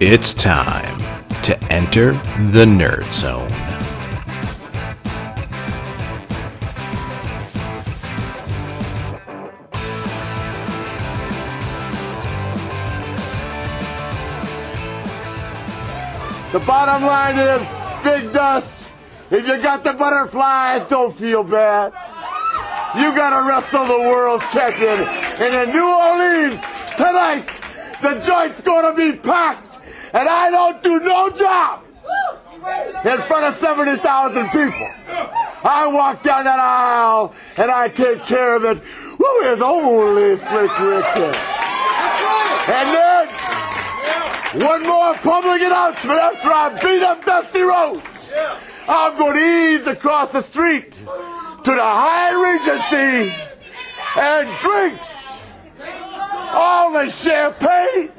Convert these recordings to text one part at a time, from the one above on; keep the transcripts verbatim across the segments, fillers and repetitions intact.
It's time to enter the Nerd Zone. The bottom line is, Big Dust, if you got the butterflies, don't feel bad. You gotta wrestle the world champion. And in New Orleans, tonight, the joint's gonna be packed. And I don't do no job in front of seventy thousand people. I walk down that aisle and I take care of it. Who is only Slick Rick there? And then, one more public announcement after I beat up Dusty Rhodes. I'm going to ease across the street to the High Regency and drinks all the champagne.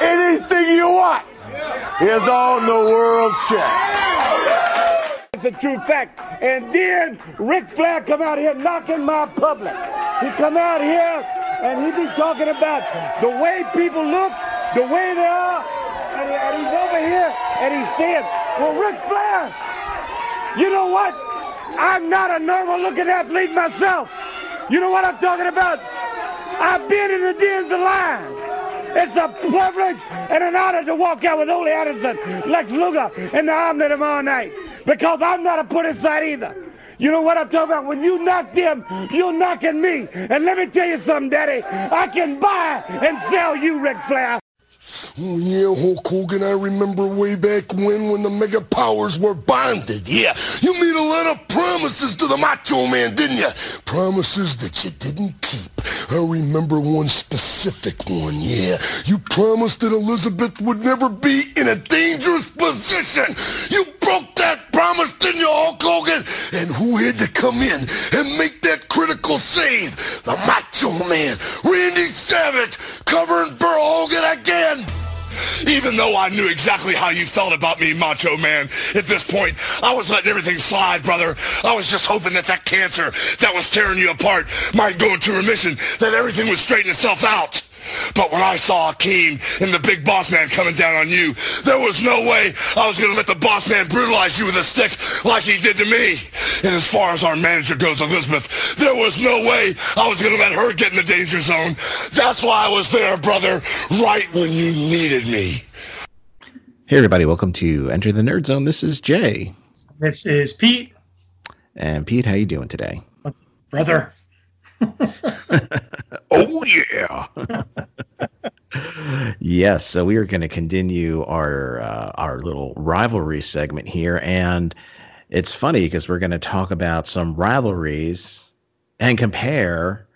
Anything you want is on the world champ. It's a true fact. And then Ric Flair come out here knocking my public. He come out here and he be talking about the way people look, the way they are. And, and he's over here and he's saying, well, Ric Flair, you know what? I'm not a normal looking athlete myself. You know what I'm talking about? I've been in the dens of lions. It's a privilege and an honor to walk out with Ole Anderson, Lex Luger, and the Omni tomorrow night. Because I'm not a put aside either. You know what I'm talking about? When you knock them, you're knocking me. And let me tell you something, Daddy. I can buy and sell you, Ric Flair. Oh, yeah, Hulk Hogan, I remember way back when, when the Mega Powers were bonded, yeah. You made a lot of promises to the Macho Man, didn't you? Promises that you didn't keep. I remember one specific one, yeah. You promised that Elizabeth would never be in a dangerous position. You broke that promise, didn't you, Hulk Hogan? And who had to come in and make that critical save? The Macho Man, Randy Savage, covering for Hogan again. Even though I knew exactly how you felt about me, Macho Man, at this point, I was letting everything slide, brother. I was just hoping that that cancer that was tearing you apart might go into remission, that everything would straighten itself out. But when I saw Akeem and the Big Boss Man coming down on you, there was no way I was going to let the Boss Man brutalize you with a stick like he did to me. And as far as our manager goes, Elizabeth, there was no way I was going to let her get in the danger zone. That's why I was there, brother, right when you needed me. Hey, everybody. Welcome to Enter the Nerd Zone. This is Jay. This is Pete. And Pete, how you doing today? Brother. Oh yeah. Yes, so we are going to continue our uh, our little rivalry segment here, and it's funny because we're going to talk about some rivalries and compare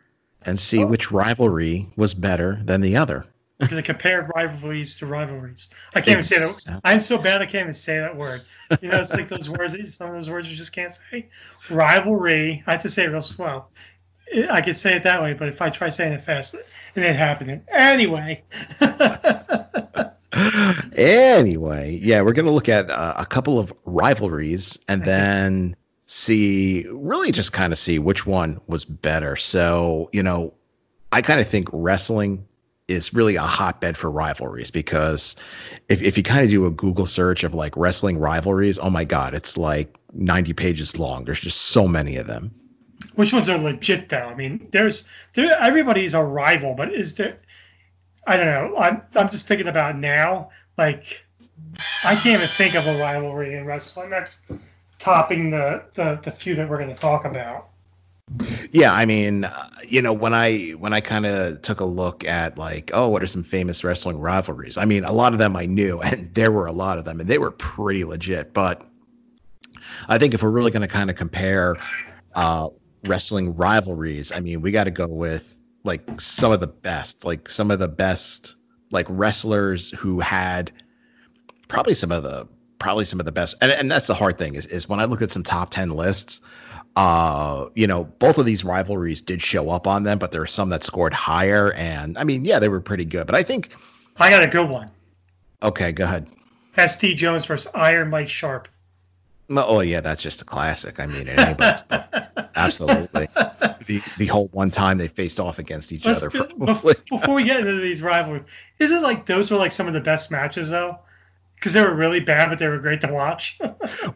and see oh. which rivalry was better than the other. They compare rivalries to rivalries. I can't it's, even say that. I'm so bad I can't even say that word. You know, it's like those words. Some of those words you just can't say. Rivalry. I have to say it real slow. I could say it that way, but if I try saying it fast, it ain't happening. Anyway. Anyway, yeah, we're going to look at uh, a couple of rivalries and then see, really just kind of see which one was better. So, you know, I kind of think wrestling is really a hotbed for rivalries because if, if you kind of do a Google search of like wrestling rivalries, oh my God, it's like ninety pages long. There's just so many of them. Which ones are legit though? I mean, there's there. Everybody's a rival, but is there? I don't know. I'm I'm just thinking about now. Like, I can't even think of a rivalry in wrestling that's topping the the, the few that we're going to talk about. Yeah, I mean, uh, you know, when I when I kind of took a look at like, oh, what are some famous wrestling rivalries? I mean, a lot of them I knew, and there were a lot of them, and they were pretty legit. But I think if we're really going to kind of compare. Uh, wrestling rivalries. I mean, we got to go with like some of the best, like some of the best, like wrestlers who had probably some of the probably some of the best. And, and that's the hard thing is is when I look at some top ten lists, uh, you know, both of these rivalries did show up on them, but there are some that scored higher. And I mean, yeah, they were pretty good. But I think I got a good one. Okay, go ahead. S T Jones versus Iron Mike Sharpe. Oh yeah, that's just a classic. I mean, anybody's Absolutely. the the whole one time they faced off against each Let's other. Be, before we get into these rivalries, isn't like those were like some of the best matches though? Because they were really bad, but they were great to watch.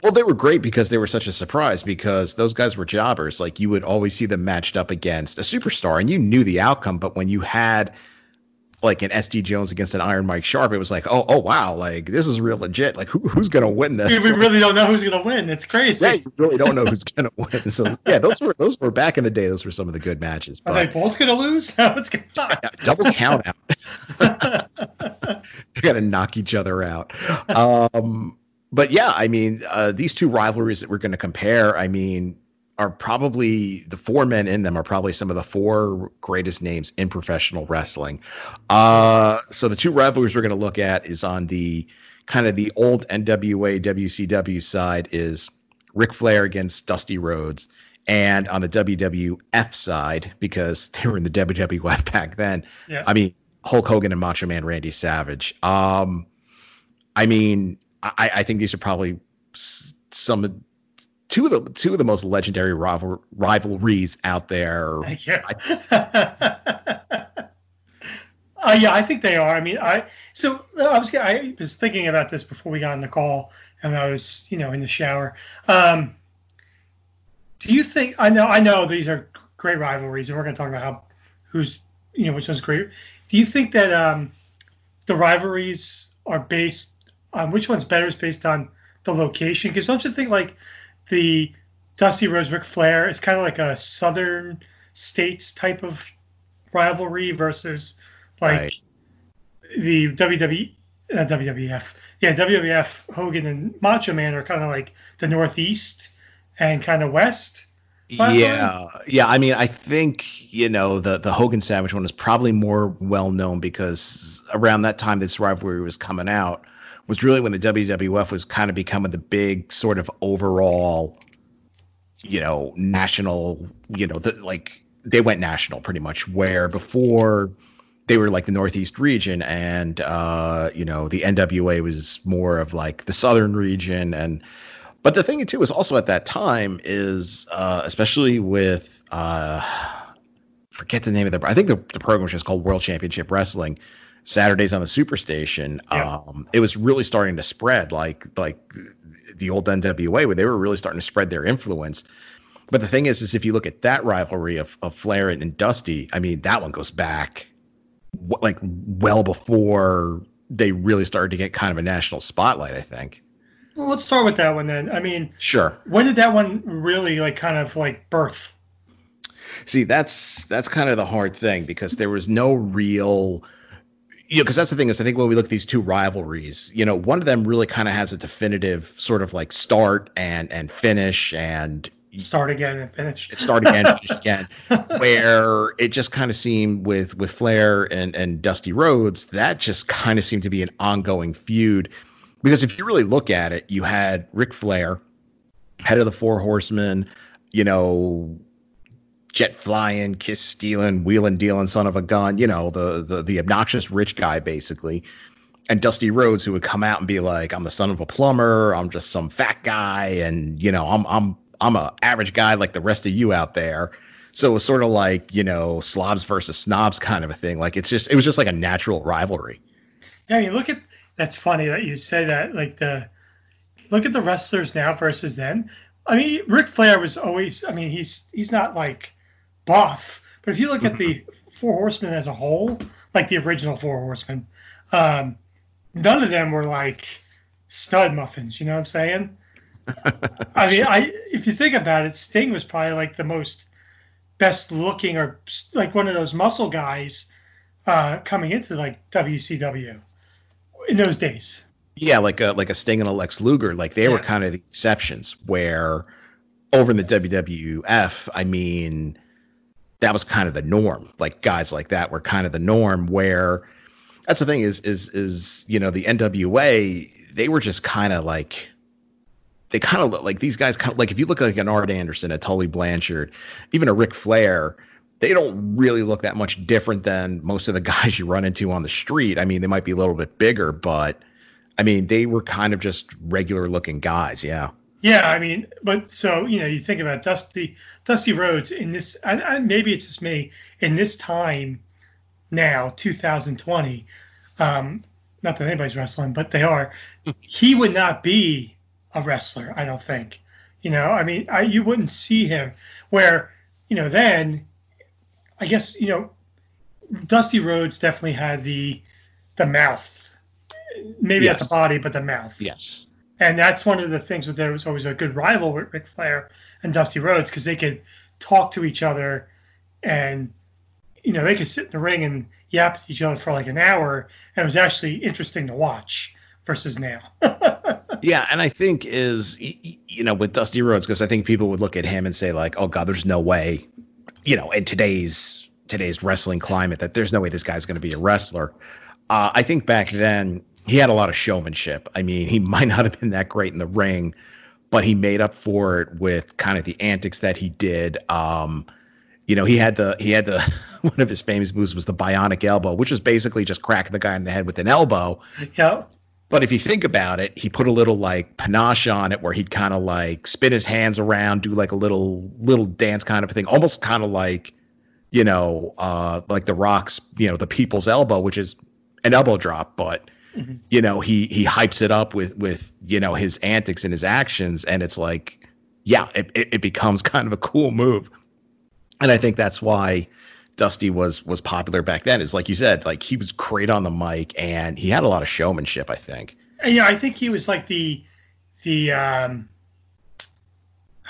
Well, they were great because they were such a surprise, because those guys were jobbers. Like, you would always see them matched up against a superstar, and you knew the outcome. But when you had like an S D Jones against an Iron Mike Sharpe, it was like, oh, oh wow, like this is real legit. Like, who, who's going to win this? Dude, we really don't know who's going to win. It's crazy. Yeah, you really don't know who's going to win. So yeah, those were those were back in the day. Those were some of the good matches. But, are they both going to lose? What's going on? Double count out. They got to knock each other out. Um, but yeah, I mean, uh, these two rivalries that we're going to compare, I mean, are probably the four men in them are probably some of the four greatest names in professional wrestling. Uh, so the two rivalries we're going to look at is on the kind of the old N W A W C W side is Ric Flair against Dusty Rhodes. And on the W W F side, because they were in the W W F back then, yeah. I mean, Hulk Hogan and Macho Man Randy Savage. Um, I mean, I, I think these are probably some of two of the two of the most legendary rival, rivalries out there. Yeah. I, uh, yeah, I think they are. I mean, I so I was I was thinking about this before we got on the call, and I was you know in the shower. Um, do you think I know? I know these are great rivalries, and we're going to talk about how who's. You know, which was great. Do you think that um, the rivalries are based on which one's better is based on the location? Because don't you think like the Dusty Rhodes Ric Flair is kind of like a Southern States type of rivalry versus like right. the W W E, uh, W W F, yeah, W W F Hogan and Macho Man are kind of like the Northeast and kind of West. Yeah. Yeah. I mean, I think, you know, the, the Hogan Savage one is probably more well known because around that time this rivalry was coming out was really when the W W F was kind of becoming the big sort of overall, you know, national, you know, the, like they went national pretty much, where before they were like the Northeast region and, uh, you know, the N W A was more of like the Southern region. And But the thing, too, is also at that time is, uh, especially with, uh, forget the name of the, I think the, the program was just called World Championship Wrestling, Saturdays on the Superstation. Yeah. Um, it was really starting to spread, like like the old N W A, where they were really starting to spread their influence. But the thing is, is if you look at that rivalry of, of Flair and, and Dusty, I mean, that one goes back, w- like, well before they really started to get kind of a national spotlight, I think. Let's start with that one then. I mean, sure. When did that one really like kind of like birth? See, that's that's kind of the hard thing because there was no real, you know, because that's the thing is I think when we look at these two rivalries, you know, one of them really kind of has a definitive sort of like start and and finish and start again and finish. Start again and finish again. Where it just kind of seemed with with Flair and and Dusty Rhodes, that just kind of seemed to be an ongoing feud. Because if you really look at it, you had Ric Flair, head of the Four Horsemen, you know, jet flying, kiss stealing, wheeling, dealing, son of a gun, you know, the, the the obnoxious rich guy, basically. And Dusty Rhodes, who would come out and be like, I'm the son of a plumber. I'm just some fat guy. And, you know, I'm I'm I'm a average guy like the rest of you out there. So it was sort of like, you know, slobs versus snobs kind of a thing. Like, it's just it was just like a natural rivalry. Yeah, you look at. That's funny that you say that. Like the look at the wrestlers now versus then. I mean, Ric Flair was always. I mean, he's he's not like buff, but if you look at the Four Horsemen as a whole, like the original Four Horsemen, um, none of them were like stud muffins. You know what I'm saying? I mean, I if you think about it, Sting was probably like the most best looking or like one of those muscle guys uh, coming into like W C W. In those days. Yeah, like a, like a Sting and a Lex Luger. Like, they yeah. were kind of the exceptions where over in the W W F, I mean, that was kind of the norm. Like, guys like that were kind of the norm where... That's the thing is, is is you know, the N W A, they were just kind of like... They kind of look like these guys... kind of Like, if you look at like an Arn Anderson, a Tully Blanchard, even a Ric Flair... They don't really look that much different than most of the guys you run into on the street. I mean, they might be a little bit bigger, but I mean, they were kind of just regular looking guys. Yeah. Yeah, I mean, but so, you know, you think about Dusty Dusty Rhodes in this, and, and maybe it's just me, in this time now, two thousand twenty, um, not that anybody's wrestling, but they are, he would not be a wrestler, I don't think. You know, I mean, I, you wouldn't see him where, you know, then, I guess, you know, Dusty Rhodes definitely had the the mouth, maybe yes. not the body, but the mouth. Yes. And that's one of the things where there was always a good rival with Ric Flair and Dusty Rhodes, because they could talk to each other and, you know, they could sit in the ring and yap at each other for like an hour. And it was actually interesting to watch versus now. Yeah. And I think is, you know, with Dusty Rhodes, because I think people would look at him and say like, oh, God, there's no way, you know, in today's today's wrestling climate that there's no way this guy's going to be a wrestler. Uh, I think back then, he had a lot of showmanship. I mean, he might not have been that great in the ring, but he made up for it with kind of the antics that he did. Um, you know, he had the he had the one of his famous moves was the bionic elbow, which was basically just cracking the guy in the head with an elbow. Yeah. But if you think about it, he put a little like panache on it where he'd kind of like spin his hands around, do like a little little dance kind of thing, almost kind of like, you know, uh, like the Rock's, you know, the People's Elbow, which is an elbow drop, but Mm-hmm. you know, he, he hypes it up with, with, you know, his antics and his actions. And it's like, yeah, it, it, it becomes kind of a cool move. And I think that's why Dusty was, was popular back then, is like you said, like he was great on the mic and he had a lot of showmanship, I think. And, yeah. I think he was like the, the, um,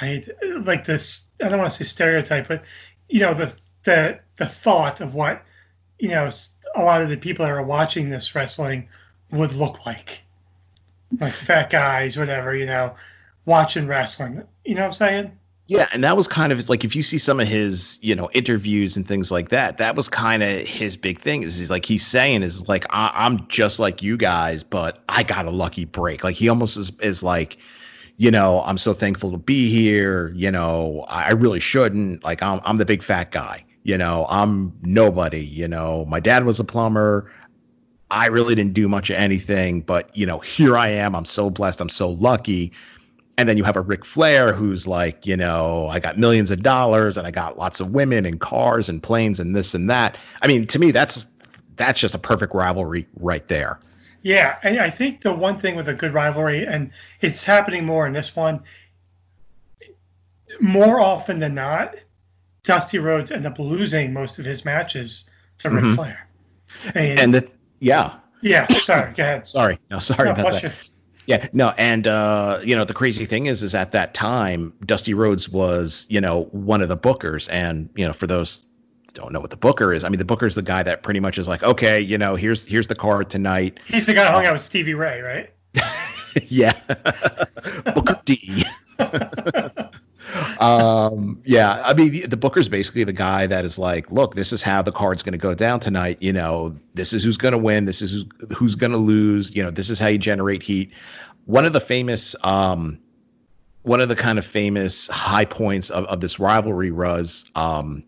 I like this, I don't want to say stereotype, but you know, the, the, the thought of what, you know, a lot of the people that are watching this wrestling would look like, like fat guys, whatever, you know, watching wrestling, you know what I'm saying? Yeah. And that was kind of like, if you see some of his, you know, interviews and things like that, that was kind of his big thing, is he's like, he's saying is like, I- I'm just like you guys, but I got a lucky break. Like he almost is, is like, you know, I'm so thankful to be here. You know, I, I really shouldn't, like, I'm, I'm the big fat guy, you know, I'm nobody, you know, my dad was a plumber. I really didn't do much of anything, but, you know, here I am. I'm so blessed. I'm so lucky. And then you have a Ric Flair who's like, you know, I got millions of dollars and I got lots of women and cars and planes and this and that. I mean, to me, that's that's just a perfect rivalry right there. Yeah. And I think the one thing with a good rivalry, and it's happening more in this one, more often than not, Dusty Rhodes ended up losing most of his matches to Ric mm-hmm. Flair. And, and the Yeah. Yeah. Sorry. Go ahead. sorry. No, sorry no, about that. You. Yeah. No. And, uh, you know, the crazy thing is, is at that time, Dusty Rhodes was, you know, one of the bookers. And, you know, for those who don't know what the booker is, I mean, the booker is the guy that pretty much is like, okay, you know, here's, here's the card tonight. He's the guy who hung out with Stevie Ray, right? Yeah. Booker D. um, yeah. I mean, the booker's basically the guy that is like, look, this is how the card's going to go down tonight. You know, this is who's going to win. This is who's, who's going to lose. You know, this is how you generate heat. One of the famous, um, one of the kind of famous high points of, of this rivalry was, um,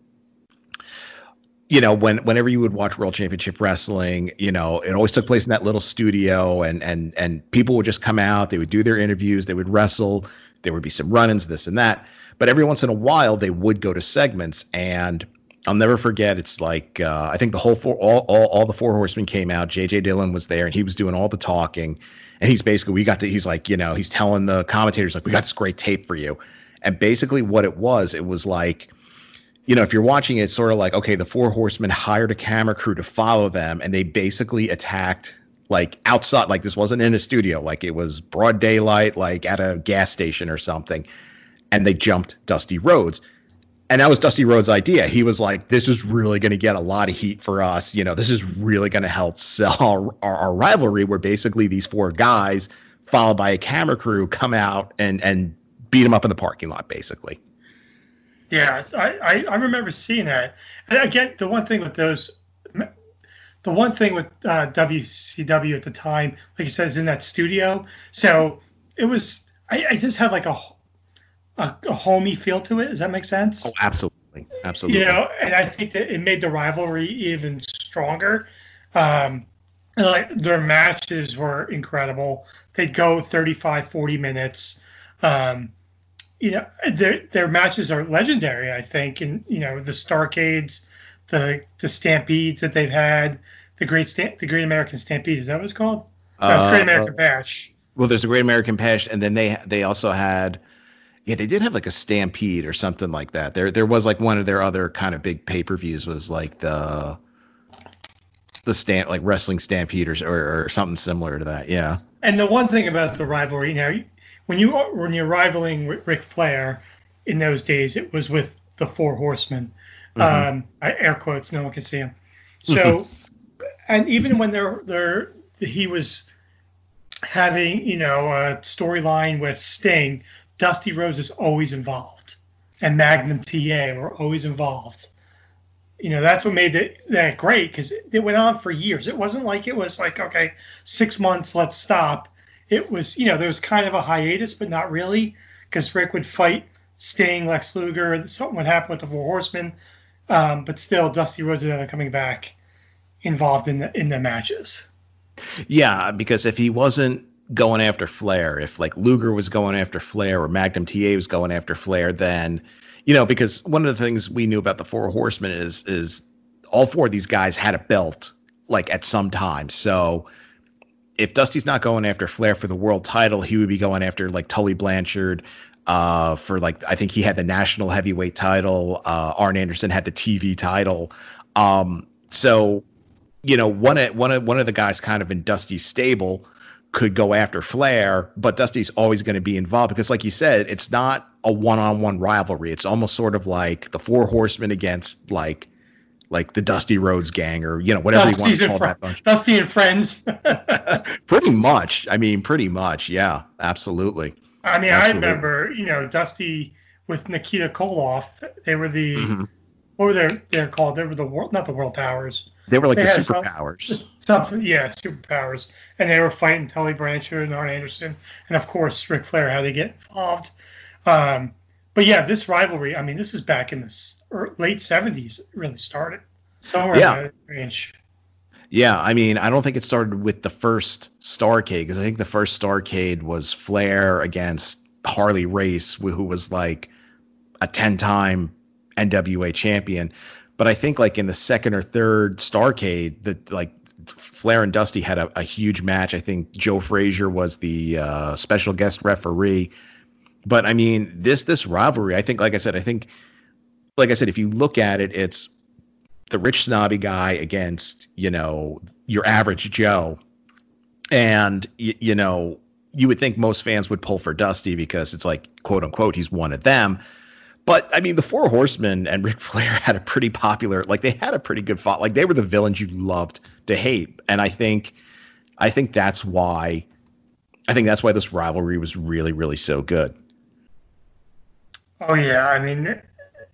you know, when, whenever you would watch World Championship Wrestling, you know, it always took place in that little studio, and, and, and people would just come out, they would do their interviews, they would wrestle, there would be some run-ins, this and that, but every once in a while they would go to segments. And I'll never forget, it's like, uh, I think the whole four, all, all, all the Four Horsemen came out, J J Dillon was there, and he was doing all the talking, and he's basically, we got to, he's like, you know, he's telling the commentators like, we got this great tape for you. And basically what it was, it was like, you know, if you're watching it, it's sort of like, okay, the Four Horsemen hired a camera crew to follow them, and they basically attacked like outside, like this wasn't in a studio, like it was broad daylight, like at a gas station or something. And they jumped Dusty Rhodes. And that was Dusty Rhodes' idea. He was like, this is really going to get a lot of heat for us. You know, this is really going to help sell our, our, our rivalry, where basically these four guys followed by a camera crew come out and, and beat them up in the parking lot, basically. Yeah, I, I remember seeing that. And again, the one thing with those, the one thing with uh, W C W at the time, like you said, is in that studio. So it was, I, I just had like a, a a homey feel to it. Does that make sense? Oh, absolutely. Absolutely. You know, and I think that it made the rivalry even stronger. Um, like their matches were incredible. They'd go thirty-five, forty minutes. Um, you know, their their matches are legendary, I think. And, you know, the Starcades, the the Stampedes that they've had, the Great Stamp, the Great American Stampede, is that what it's called? Uh, no, it's Great American Bash. Well, there's the Great American Bash, and then they they also had, yeah, they did have like a Stampede or something like that. There there was like one of their other kind of big pay-per-views was like the the stamp, like wrestling Stampede or, or or something similar to that. Yeah. And the one thing about the rivalry, you know, when you when you're rivaling Ric Flair in those days, it was with the Four Horsemen. Mm-hmm. Um, I air quotes. No one can see them. So, and even when they're they're he was having, you know, a storyline with Sting, Dusty Rhodes is always involved, and Magnum T A were always involved. You know, that's what made it that great, because it, it went on for years. It wasn't like it was like, okay, six months, let's stop. It was, you know, there was kind of a hiatus, but not really, because Rick would fight Sting, Lex Luger, something would happen with the Four Horsemen, um, but still Dusty Rhodes ended up coming back involved in the in the matches. Yeah, because if he wasn't going after Flair, if like Luger was going after Flair or Magnum T A was going after Flair, then, you know, because one of the things we knew about the Four Horsemen is is all four of these guys had a belt like at some time. So if Dusty's not going after Flair for the world title, he would be going after like Tully Blanchard uh, for like, I think he had the national heavyweight title. Uh, Arn Anderson had the T V title. Um, so, you know, one of, one of, one of the guys kind of in Dusty's stable could go after Flair, but Dusty's always going to be involved because, like you said, it's not a one-on-one rivalry. It's almost sort of like the Four Horsemen against like, like the Dusty Rhodes gang, or, you know, whatever Dusty's you want to call that bunch. Dusty and friends. Pretty much. I mean, pretty much. Yeah, absolutely. I mean, absolutely. I remember, you know, Dusty with Nikita Koloff, they were the, mm-hmm. what were they, they're called? They were the world, not the World Powers. They were like they the superpowers. Some, yeah, superpowers. And they were fighting Tully Blanchard and Arn Anderson. And, of course, Ric Flair, how they get involved. Um, but, yeah, this rivalry, I mean, this is back in the late seventies it really started. Somewhere yeah. in that range. Yeah, I mean, I don't think it started with the first Starcade, because I think the first Starcade was Flair against Harley Race, who was like a ten-time N W A champion. But I think like in the second or third Starcade, that like Flair and Dusty had a, a huge match. I think Joe Frazier was the uh, special guest referee. But I mean, this this rivalry, I think, like I said, I think, like I said, if you look at it, it's the rich snobby guy against, you know, your average Joe. And, y- you know, you would think most fans would pull for Dusty because it's like, quote unquote, he's one of them. But, I mean, the Four Horsemen and Ric Flair had a pretty popular, like, they had a pretty good fight. Like, they were the villains you loved to hate. And I think, I think that's why, I think that's why this rivalry was really, really so good. Oh, yeah. I mean,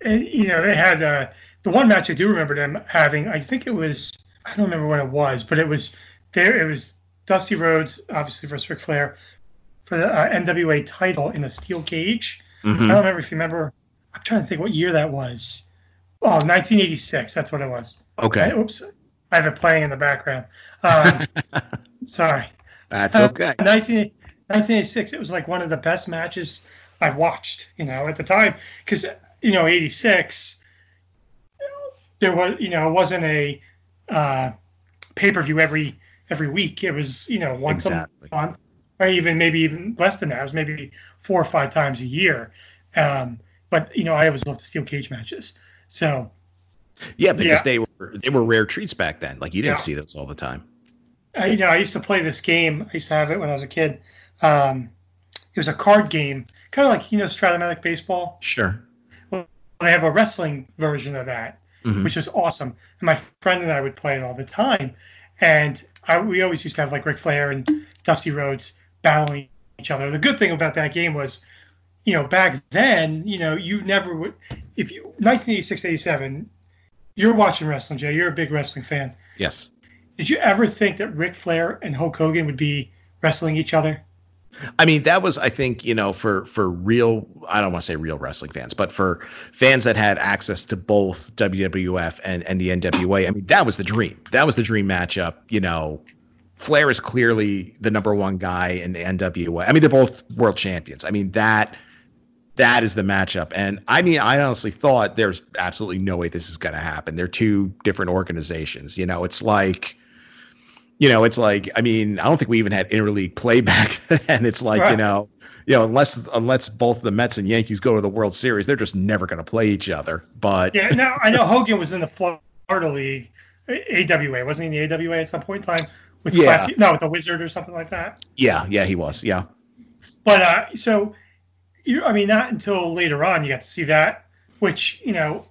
and, you know, they had, uh, the one match I do remember them having, I think it was, I don't remember what it was, but it was there, it was Dusty Rhodes, obviously, versus Ric Flair for the uh, N W A title in a steel cage. Mm-hmm. I don't remember if you remember. I'm trying to think what year that was. Oh, nineteen eighty-six. That's what it was. Okay. I, oops. I have it playing in the background. Um, sorry. That's okay. Uh, nineteen, nineteen eighty-six, it was like one of the best matches I've watched, you know, at the time. Because, you know, eighty-six, there was, you know, it wasn't a uh, pay-per-view every every week. It was, you know, once exactly. a month, or even maybe even less than that. It was maybe four or five times a year. Um But, you know, I always loved the steel cage matches. So, yeah, because yeah. they were they were rare treats back then. Like, you didn't yeah. see those all the time. I, you know, I used to play this game. I used to have it when I was a kid. Um, it was a card game, kind of like, you know, Stratomatic Baseball. Sure. Well, they have a wrestling version of that, mm-hmm. which was awesome. And my friend and I would play it all the time. And I, we always used to have, like, Ric Flair and Dusty Rhodes battling each other. The good thing about that game was, you know, back then, you know, you never would, if you, nineteen eighty-six, eighty-seven, you're watching wrestling, Jay, you're a big wrestling fan. Yes. Did you ever think that Ric Flair and Hulk Hogan would be wrestling each other? I mean, that was, I think, you know, for, for real, I don't want to say real wrestling fans, but for fans that had access to both W W F and, and the N W A, I mean, that was the dream. That was the dream matchup, you know, Flair is clearly the number one guy in the N W A. I mean, they're both world champions. I mean, that that is the matchup. And I mean, I honestly thought there's absolutely no way this is going to happen. They're two different organizations. You know, it's like, you know, it's like, I mean, I don't think we even had interleague play back then. It's like, right. you know, you know, unless unless both the Mets and Yankees go to the World Series, they're just never going to play each other. But yeah, now I know Hogan was in the Florida League, A W A, wasn't he in the A W A at some point in time? With yeah. classic, no, with the Wizard or something like that. Yeah, yeah, he was. Yeah, but uh, so you, I mean, not until later on you got to see that, which you know,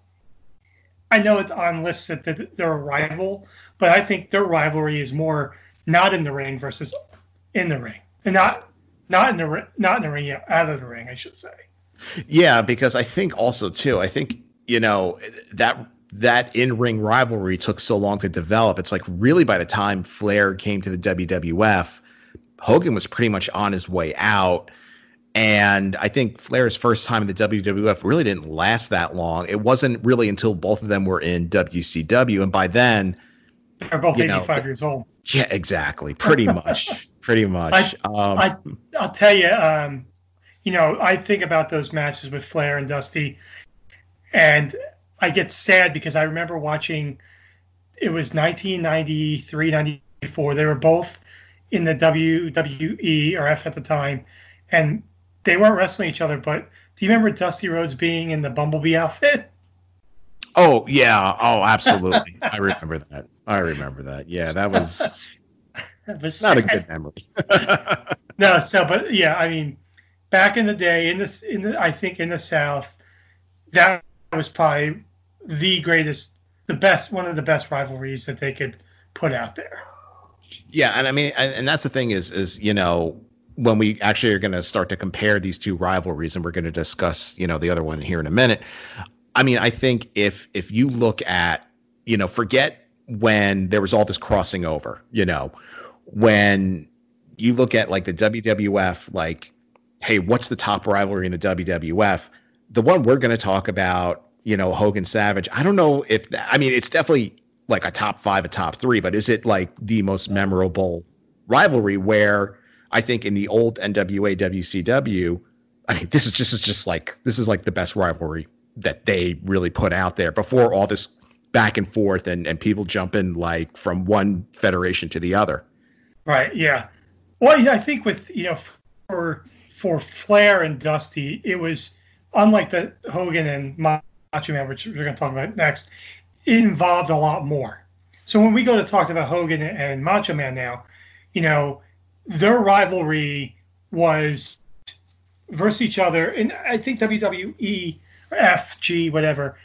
I know it's on lists that, that they're a rival, but I think their rivalry is more not in the ring versus in the ring, and not not in the not in the ring, yeah, out of the ring, I should say. Yeah, because I think also too, I think you know that. that in-ring rivalry took so long to develop. It's like really by the time Flair came to the W W F, Hogan was pretty much on his way out. And I think Flair's first time in the W W F really didn't last that long. It wasn't really until both of them were in W C W. And by then, they're both eighty-five know, years old. Yeah, exactly. Pretty much. Pretty much. I, um, I, I'll tell you, um, you know, I think about those matches with Flair and Dusty, and I get sad because I remember watching, it was nineteen ninety-three, ninety-four. They were both in the W W E or F at the time, and they weren't wrestling each other. But do you remember Dusty Rhodes being in the Bumblebee outfit? Oh, yeah. Oh, absolutely. I remember that. I remember that. Yeah, that was, that was not sad. A good memory. No, so, but yeah, I mean, back in the day, in the, in the, I think in the South, that was probably the greatest, the best, one of the best rivalries that they could put out there. Yeah, and I mean, and, and that's the thing is, is you know, when we actually are going to start to compare these two rivalries, and we're going to discuss, you know, the other one here in a minute. I mean, I think if if you look at, you know, forget when there was all this crossing over, you know, when you look at like the W W F, like, hey, what's the top rivalry in the W W F? The one we're going to talk about, you know, Hogan Savage. I don't know if that, I mean, it's definitely like a top five, a top three, but is it like the most memorable rivalry? Where I think in the old N W A W C W, I mean, this is just is just like this is like the best rivalry that they really put out there before all this back and forth and and people jumping like from one federation to the other. Right. Yeah. Well, I think with you know for for Flair and Dusty, it was. Unlike the Hogan and Macho Man, which we're going to talk about next, it involved a lot more. So when we go to talk about Hogan and Macho Man now, you know, their rivalry was versus each other. And I think W W E or F G, whatever,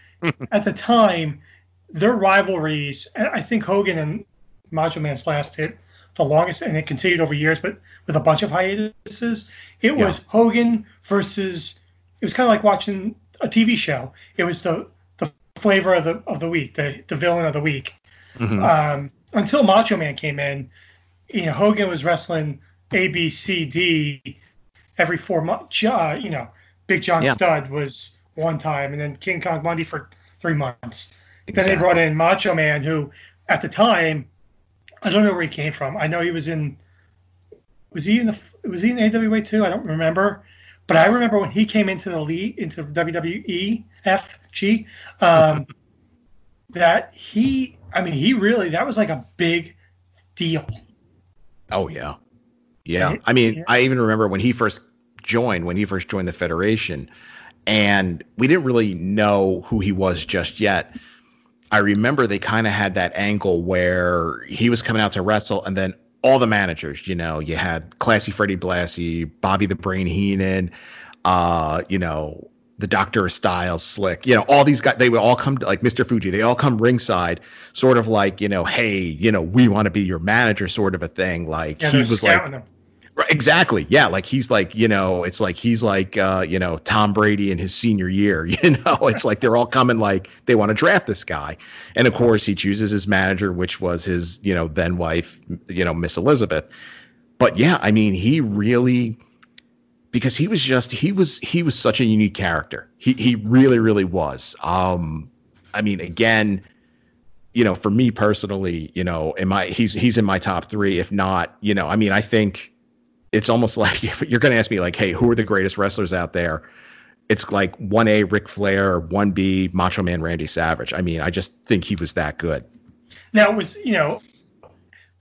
at the time, their rivalries, and I think Hogan and Macho Man's lasted the longest, and it continued over years, but with a bunch of hiatuses. It yeah. was Hogan versus... It was kind of like watching a T V show. It was the, the flavor of the of the week, the, the villain of the week. Mm-hmm. Um, until Macho Man came in, you know, Hogan was wrestling A, B, C, D every four months. Uh, you know, Big John yeah. Studd was one time, and then King Kong Bundy for three months. Exactly. Then they brought in Macho Man, who at the time, I don't know where he came from. I know he was in, was he in the was he in A W A too? I don't remember. But I remember when he came into the league, into W W E F G, um, that he, I mean, he really, that was like a big deal. Oh, yeah. Yeah. Right? I mean, yeah. I even remember when he first joined, when he first joined the Federation, and we didn't really know who he was just yet. I remember they kind of had that angle where he was coming out to wrestle, and then all the managers, you know, you had Classy Freddie Blassie, Bobby the Brain Heenan, uh, you know, the Doctor of Styles, Slick, you know, all these guys, they would all come to like Mister Fuji. They all come ringside, sort of like, you know, hey, you know, we want to be your manager sort of a thing. Like yeah, he was like, him. Right, exactly. Yeah. Like he's like, you know, it's like, he's like, uh, you know, Tom Brady in his senior year, you know, it's like, they're all coming, like they want to draft this guy. And of course he chooses his manager, which was his, you know, then wife, you know, Miss Elizabeth. But yeah, I mean, he really, because he was just, he was, he was such a unique character. He, he really, really was. Um, I mean, again, you know, for me personally, you know, am I, he's, he's in my top three. If not, you know, I mean, I think it's almost like if you're going to ask me like, hey, who are the greatest wrestlers out there? It's like one A Ric Flair, one B Macho Man Randy Savage. I mean, I just think he was that good. Now was, you know,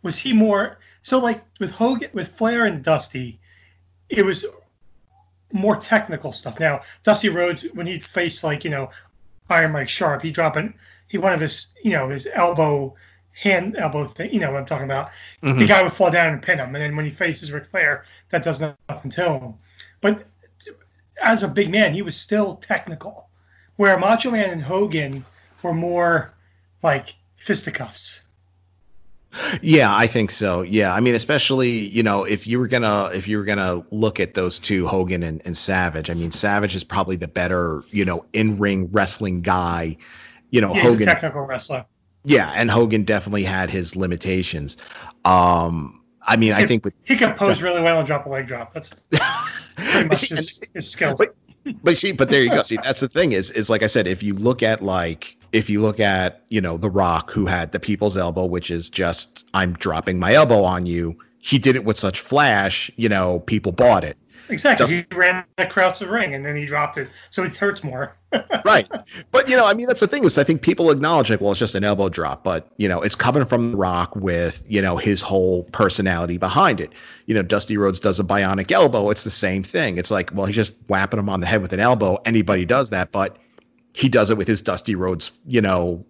was he more, so like with Hogan, with Flair and Dusty, it was more technical stuff. Now, Dusty Rhodes, when he'd face like, you know, Iron Mike Sharpe, he dropping he one of his, you know, his elbow, hand elbow thing, you know what I'm talking about. Mm-hmm. The guy would fall down and pin him, and then when he faces Ric Flair, that does nothing to him. But as a big man, he was still technical, where Macho Man and Hogan were more like fisticuffs. Yeah, I think so. Yeah, I mean, especially, you know, if you were gonna if you were gonna look at those two, Hogan and, and Savage. I mean, Savage is probably the better, you know, in-ring wrestling guy. You know, yeah, Hogan, he's a technical wrestler. Yeah, and Hogan definitely had his limitations. Um, I mean, he, I think with, he could pose really well and drop a leg drop. That's pretty much see, his, his skill. But, but see, but there you go. See, that's the thing is is like I said, if you look at like. If you look at, you know, The Rock, who had the people's elbow, which is just, I'm dropping my elbow on you. He did it with such flash, you know, people bought it. Exactly. Just, he ran across the ring and then he dropped it. So it hurts more. Right. But, you know, I mean, that's the thing is I think people acknowledge like, well, it's just an elbow drop. But, you know, it's coming from The Rock with, you know, his whole personality behind it. You know, Dusty Rhodes does a bionic elbow. It's the same thing. It's like, well, he's just whapping him on the head with an elbow. Anybody does that. But he does it with his Dusty Rhodes, you know,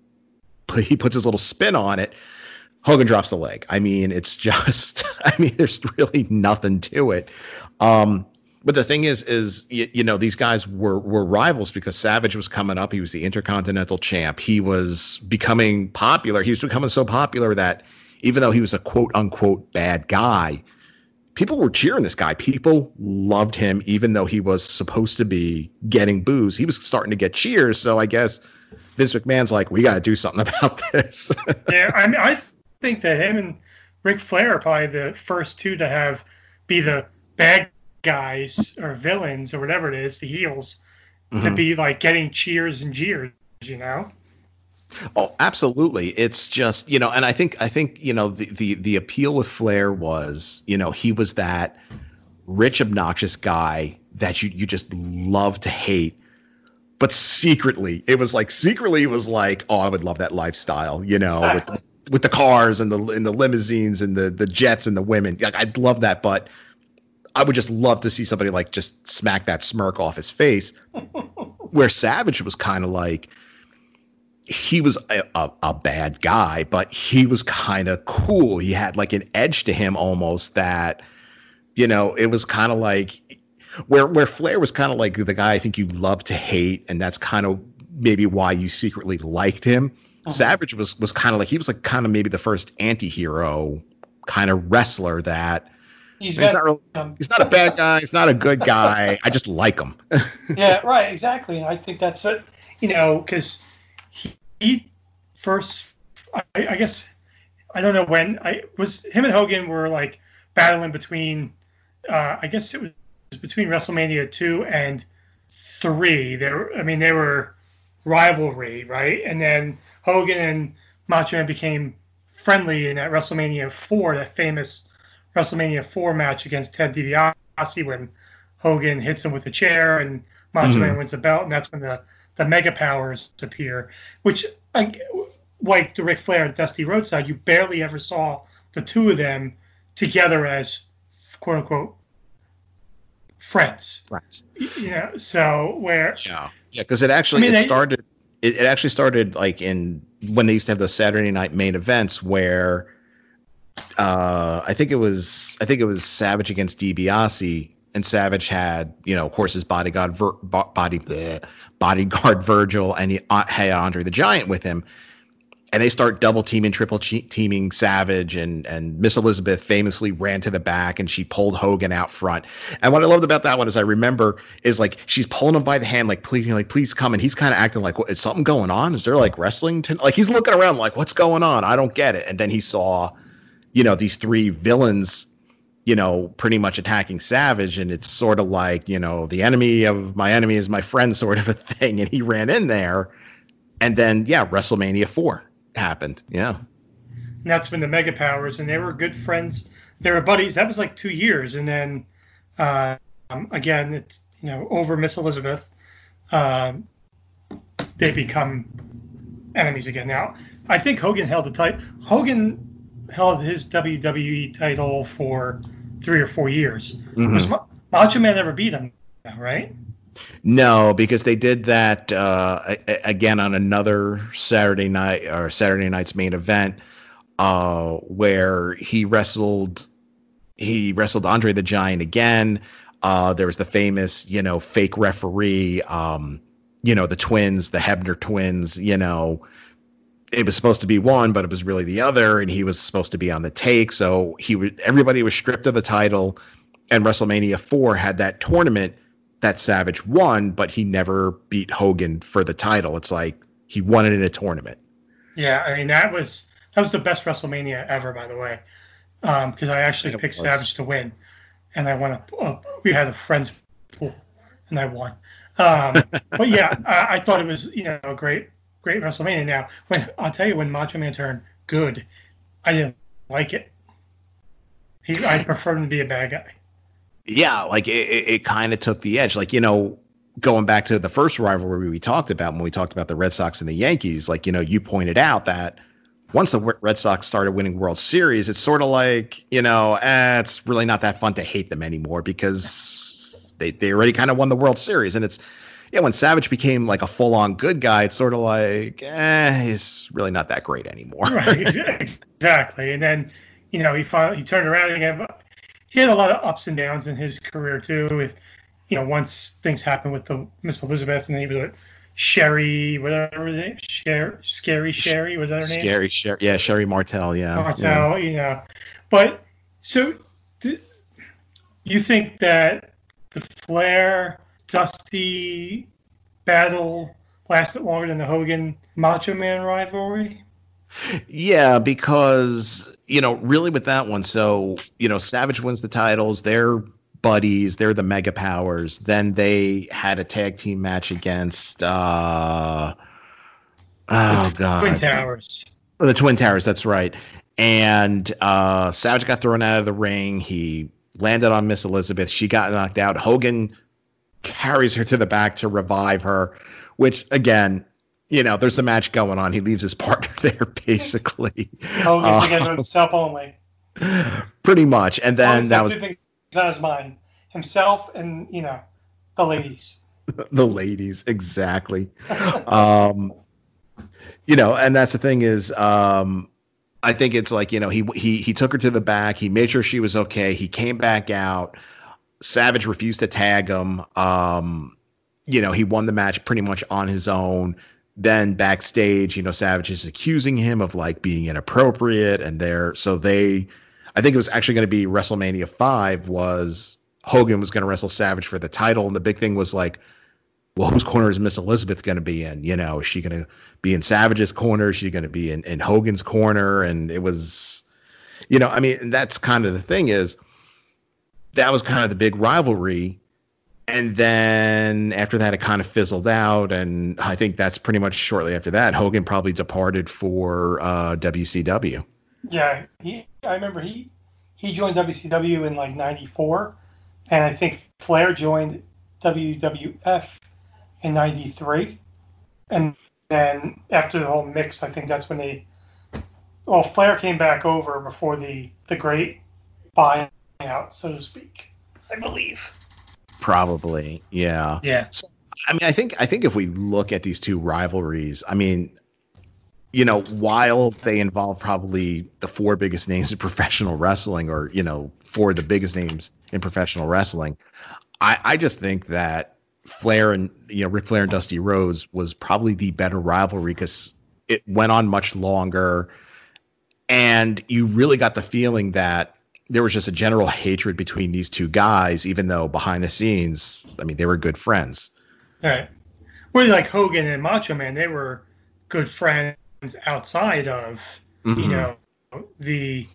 he puts his little spin on it. Hogan drops the leg. I mean, it's just, I mean, there's really nothing to it. Um, but the thing is, is, you, you know, these guys were, were rivals because Savage was coming up. He was the Intercontinental Champ. He was becoming popular. He was becoming so popular that even though he was a quote unquote bad guy, people were cheering this guy. People loved him, even though he was supposed to be getting boos. He was starting to get cheers. So I guess Vince McMahon's like, we got to do something about this. Yeah, I mean, I think that him and Ric Flair are probably the first two to have be the bad guys or villains or whatever it is, the heels, mm-hmm. to be like getting cheers and jeers, you know? Oh, absolutely. It's just, you know, and I think, I think, you know, the, the, the appeal with Flair was, you know, he was that rich, obnoxious guy that you, you just love to hate, but secretly it was like, secretly it was like, oh, I would love that lifestyle, you know, exactly. with, the, with the cars and the, and the limousines and the, the jets and the women. Like, I'd love that, but I would just love to see somebody like just smack that smirk off his face. Where Savage was kind of like, he was a, a, a bad guy, but he was kind of cool. He had like an edge to him almost that, you know, it was kind of like where, where Flair was kind of like the guy I think you love to hate. And that's kind of maybe why you secretly liked him. Uh-huh. Savage was, was kind of like, he was like kind of maybe the first anti-hero kind of wrestler that he's, he's, not really, he's not a bad guy. He's not a good guy. I just like him. Yeah, right. Exactly. I think that's it, you know, cause he first, I, I guess, I don't know when I was, him and Hogan were like battling between, uh, I guess it was between WrestleMania two and three. They were, I mean, they were rivalry, right? And then Hogan and Macho Man became friendly in that WrestleMania four, that famous WrestleMania four match against Ted DiBiase when Hogan hits him with a chair and Macho mm-hmm. Man wins the belt. And that's when the the Mega Powers appear, which, like the Ric Flair and Dusty Rhodes side, you barely ever saw the two of them together as "quote unquote" friends. Friends, you know. So where? Yeah, yeah. Because it actually I mean, it they, started. It, it actually started like in when they used to have those Saturday night main events where, uh, I think it was I think it was Savage against DiBiase. And Savage had, you know, of course, his bodyguard, Vir- body, bleh, bodyguard Virgil, and he uh, had Andre the Giant with him. And they start double teaming, triple teaming Savage, and and Miss Elizabeth famously ran to the back and she pulled Hogan out front. And what I loved about that one is I remember is like she's pulling him by the hand, like please, like please come. And he's kind of acting like, what, is something going on? Is there like wrestling? T-? Like he's looking around, like what's going on? I don't get it. And then he saw, you know, these three villains, you know, pretty much attacking Savage. And it's sort of like, you know, the enemy of my enemy is my friend sort of a thing. And he ran in there. And then, yeah, WrestleMania four. happened. Yeah. And that's when the Mega Powers, and they were good friends. They were buddies. That was like two years. And then, uh, um, again, it's, you know, over Miss Elizabeth, uh, they become enemies again. Now, I think Hogan held the title. Hogan held his W W E title for three or four years. Mm-hmm. Was Ma- Macho Man never beat him, right? No, because they did that uh, again on another Saturday night or Saturday night's main event, uh, where he wrestled. He wrestled Andre the Giant again. Uh, there was the famous, you know, fake referee. Um, you know, the twins, the Hebner twins. You know, it was supposed to be one, but it was really the other, and he was supposed to be on the take. So he was. Everybody was stripped of the title, and WrestleMania four had that tournament that Savage won, but he never beat Hogan for the title. It's like he won it in a tournament. Yeah, I mean, that was that was the best WrestleMania ever, by the way, because um, I actually it picked was. Savage to win, and I won. A, a, we had a friends pool, and I won. Um, but yeah, I, I thought it was, you know, a great, great WrestleMania. Now, when I'll tell you, when Macho Man turned good, I didn't like it. He, I preferred him to be a bad guy. Yeah, like it, it, it kind of took the edge. Like, you know, going back to the first rivalry we talked about when we talked about the Red Sox and the Yankees, like, you know, you pointed out that once the Red Sox started winning World Series, it's sort of like, you know, eh, it's really not that fun to hate them anymore because they, they already kind of won the World Series. And it's, yeah, when Savage became like a full on good guy, it's sort of like, eh, he's really not that great anymore. Right, exactly. And then, you know, he finally he turned around again. He had a lot of ups and downs in his career too. With, you know, once things happened with the Miss Elizabeth, and then he was with Sherri, whatever her name, Sher, Scary Sherri, was that her name? Scary Sherri, yeah, Sherri Martel, yeah. Martel, yeah. You know. But so, do you think that the Flair Dusty battle lasted longer than the Hogan Macho Man rivalry? Yeah, because, you know, really with that one, so, you know, Savage wins the titles, they're buddies, they're the Mega Powers, then they had a tag team match against, uh, oh, the God. Twin Towers. Oh, the Twin Towers, that's right. And uh, Savage got thrown out of the ring, he landed on Miss Elizabeth, she got knocked out, Hogan carries her to the back to revive her, which, again... You know, there's a match going on. He leaves his partner there, basically. Hogan uh, together with himself only. Pretty much. And then that was... Two things on his mind. Himself and, you know, the ladies. The ladies, exactly. um, you know, and that's the thing is, um, I think it's like, you know, he, he, he took her to the back. He made sure she was okay. He came back out. Savage refused to tag him. Um, you know, he won the match pretty much on his own. Then backstage, you know, Savage is accusing him of like being inappropriate, and they're so they, I think it was actually going to be WrestleMania five was Hogan was going to wrestle Savage for the title, and the big thing was like, well, whose corner is Miss Elizabeth going to be in? You know, is she going to be in Savage's corner? Is she going to be in, in Hogan's corner? And it was, you know, I mean, that's kind of the thing is that was kind of the big rivalry. And then after that, it kind of fizzled out. And I think that's pretty much shortly after that, Hogan probably departed for uh, W C W. Yeah, he, I remember he he joined W C W in like ninety-four. And I think Flair joined W W F in ninety-three. And then after the whole mix, I think that's when they... Well, Flair came back over before the, the great buyout, so to speak, I believe. Probably, yeah. Yeah. So, I mean, I think I think if we look at these two rivalries, I mean, you know, while they involve probably the four biggest names in professional wrestling, or you know, four of the biggest names in professional wrestling, I, I just think that Flair and you know Ric Flair and Dusty Rhodes was probably the better rivalry because it went on much longer, and you really got the feeling that there was just a general hatred between these two guys, even though behind the scenes, I mean, they were good friends. All right. Really like Hogan and Macho Man, they were good friends outside of, mm-hmm. you know, the,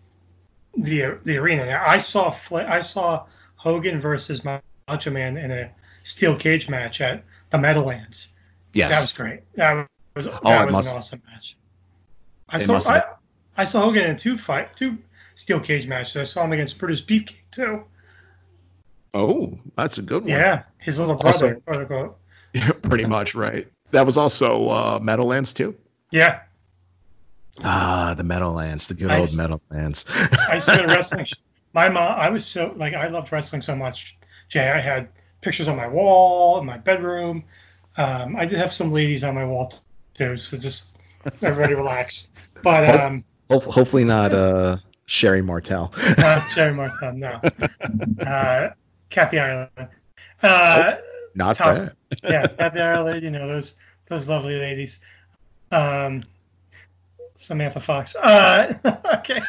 the, the arena. Now, I saw, I saw Hogan versus Macho Man in a steel cage match at the Meadowlands. Yes. That was great. That was, that oh, was must- an awesome match. I saw I, I saw Hogan in two fight two steel cage matches. I saw him against Brutus Beefcake too. Oh, that's a good one. Yeah, his little brother. Also, yeah, pretty much right. That was also uh, Meadowlands too. Yeah. Ah, the Meadowlands, the good I old Meadowlands. I used to go to wrestling. My mom, I was so like I loved wrestling so much. Jay, I had pictures on my wall in my bedroom. Um, I did have some ladies on my wall too, so just everybody relax. But um, Ho- hopefully not uh, Sherri Martel. Not Sherri Martel, no. Uh, Kathy Ireland. Uh, oh, not Tom, bad. Yeah, Kathy Ireland. You know those those lovely ladies. Um, Samantha Fox. Uh, okay,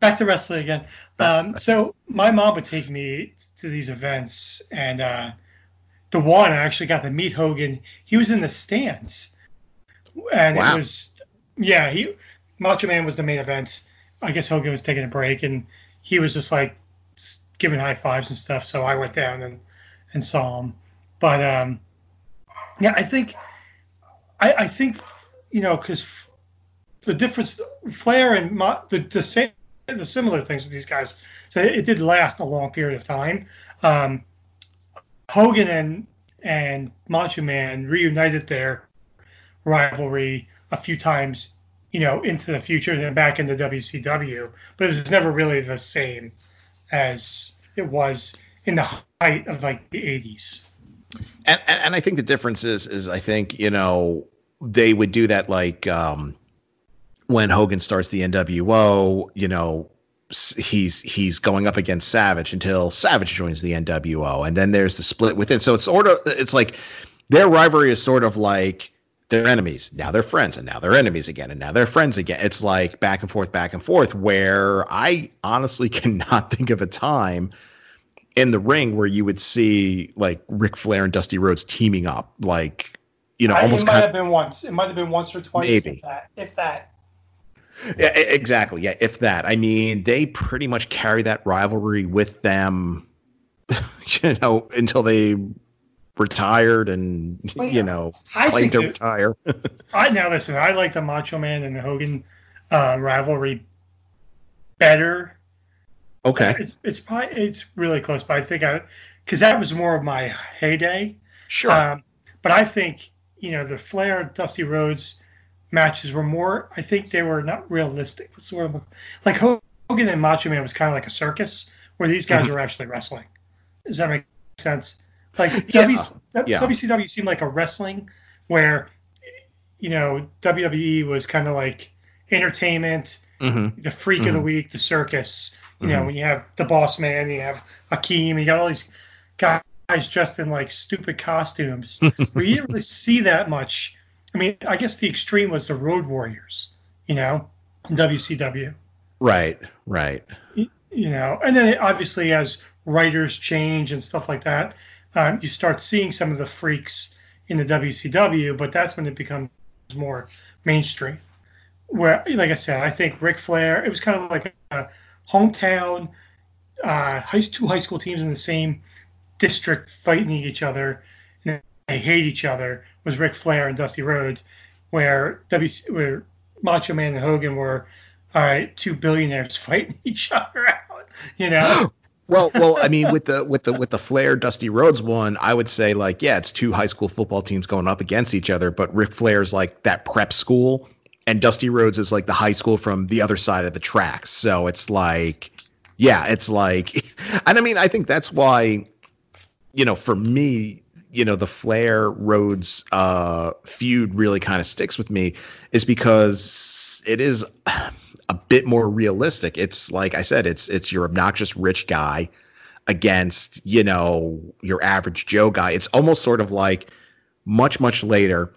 back to wrestling again. Um, so my mom would take me to these events, and uh, the one I actually got to meet Hogan. He was in the stands, and wow. It was yeah. He Macho Man was the main event. I guess Hogan was taking a break, and he was just like giving high fives and stuff. So I went down and, and saw him. But um, yeah, I think I, I think you know because the difference, Flair and Ma, the the same. The similar things with these guys, so it did last a long period of time. Um, Hogan and and Macho Man reunited their rivalry a few times, you know, into the future and then back into W C W, but it was never really the same as it was in the height of like the eighties. And and, and I think the difference is is I think you know they would do that like. Um... When Hogan starts the N W O, you know, he's he's going up against Savage until Savage joins the N W O, and then there's the split within. So it's sort of it's like their rivalry is sort of like they're enemies. Now they're friends, and now they're enemies again, and now they're friends again. It's like back and forth, back and forth. Where I honestly cannot think of a time in the ring where you would see like Ric Flair and Dusty Rhodes teaming up. Like you know, I, almost it might kind have been once. It might have been once or twice. Maybe if that. If that. Yeah, exactly. Yeah, if that. I mean, they pretty much carry that rivalry with them, you know, until they retired and, well, yeah. you know, I claimed to that, retire. I Now, listen, I like the Macho Man and the Hogan uh, rivalry better. Okay. It's it's probably, it's really close, but I think I, because that was more of my heyday. Sure. Um, but I think, you know, the Flair, Dusty Rhodes matches were more, I think they were not realistic. That's what I'm, like Hogan and Macho Man was kind of like a circus where these guys were actually wrestling. Does that make sense? Like yeah. W C W, yeah. W C W seemed like a wrestling where, you know, W W E was kind of like entertainment, mm-hmm. the freak mm-hmm. of the week, the circus. You mm-hmm. know, when you have the Boss Man, you have Akeem, you got all these guys dressed in like stupid costumes where you didn't really see that much. I mean, I guess the extreme was the Road Warriors, you know, in W C W. Right, right. You, you know, and then obviously as writers change and stuff like that, um, you start seeing some of the freaks in the W C W, but that's when it becomes more mainstream. Where, like I said, I think Ric Flair, it was kind of like a hometown, uh, high, two high school teams in the same district fighting each other, and they hate each other. Was Ric Flair and Dusty Rhodes, where W C, where Macho Man and Hogan were, all right, two billionaires fighting each other out, you know. well, well, I mean, with the with the with the Flair Dusty Rhodes one, I would say like, yeah, it's two high school football teams going up against each other, but Ric Flair's like that prep school, and Dusty Rhodes is like the high school from the other side of the tracks. So it's like, yeah, it's like, and I mean, I think that's why, you know, for me. You know, the Flair Rhodes uh, feud really kind of sticks with me is because it is a bit more realistic. It's like I said, it's it's your obnoxious rich guy against, you know, your average Joe guy. It's almost sort of like much, much later.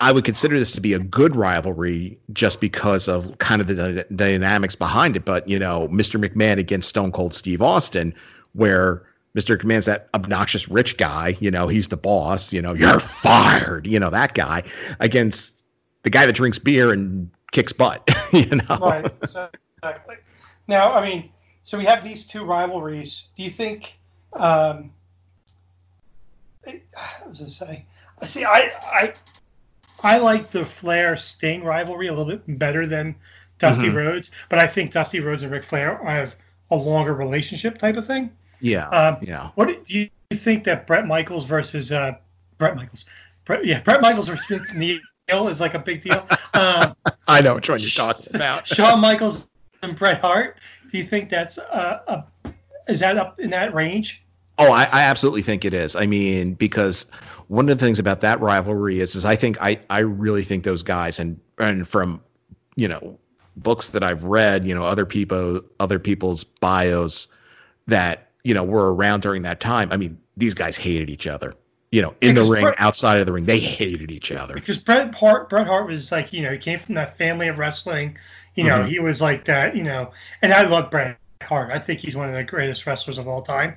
I would consider this to be a good rivalry just because of kind of the d- dynamics behind it. But, you know, Mister McMahon against Stone Cold Steve Austin, where Mister McMahon's that obnoxious rich guy, you know, he's the boss, you know, you're fired, you know, that guy against the guy that drinks beer and kicks butt, you know. Right, exactly. Now, I mean, so we have these two rivalries. Do you think, um, what was I saying? See, I, I, I like the Flair-Sting rivalry a little bit better than Dusty mm-hmm. Rhodes, but I think Dusty Rhodes and Ric Flair have a longer relationship type of thing. Yeah, um, yeah. What do you think that Bret Michaels versus uh, Bret Michaels? Bret, yeah, Bret Michaels versus Neil is like a big deal. Um, I know which one you're talking about. Shawn Michaels and Bret Hart. Do you think that's uh, a is that up in that range? Oh, I, I absolutely think it is. I mean, because one of the things about that rivalry is, is I think I, I really think those guys and and from you know books that I've read, you know, other people other people's bios that you know were around during that time. I mean, these guys hated each other. You know, in yeah, the ring, Bret, outside of the ring, they hated each other. Because Bret Hart, Bret Hart was like, you know, he came from that family of wrestling. You know, mm-hmm. he was like that. You know, and I love Bret Hart. I think he's one of the greatest wrestlers of all time.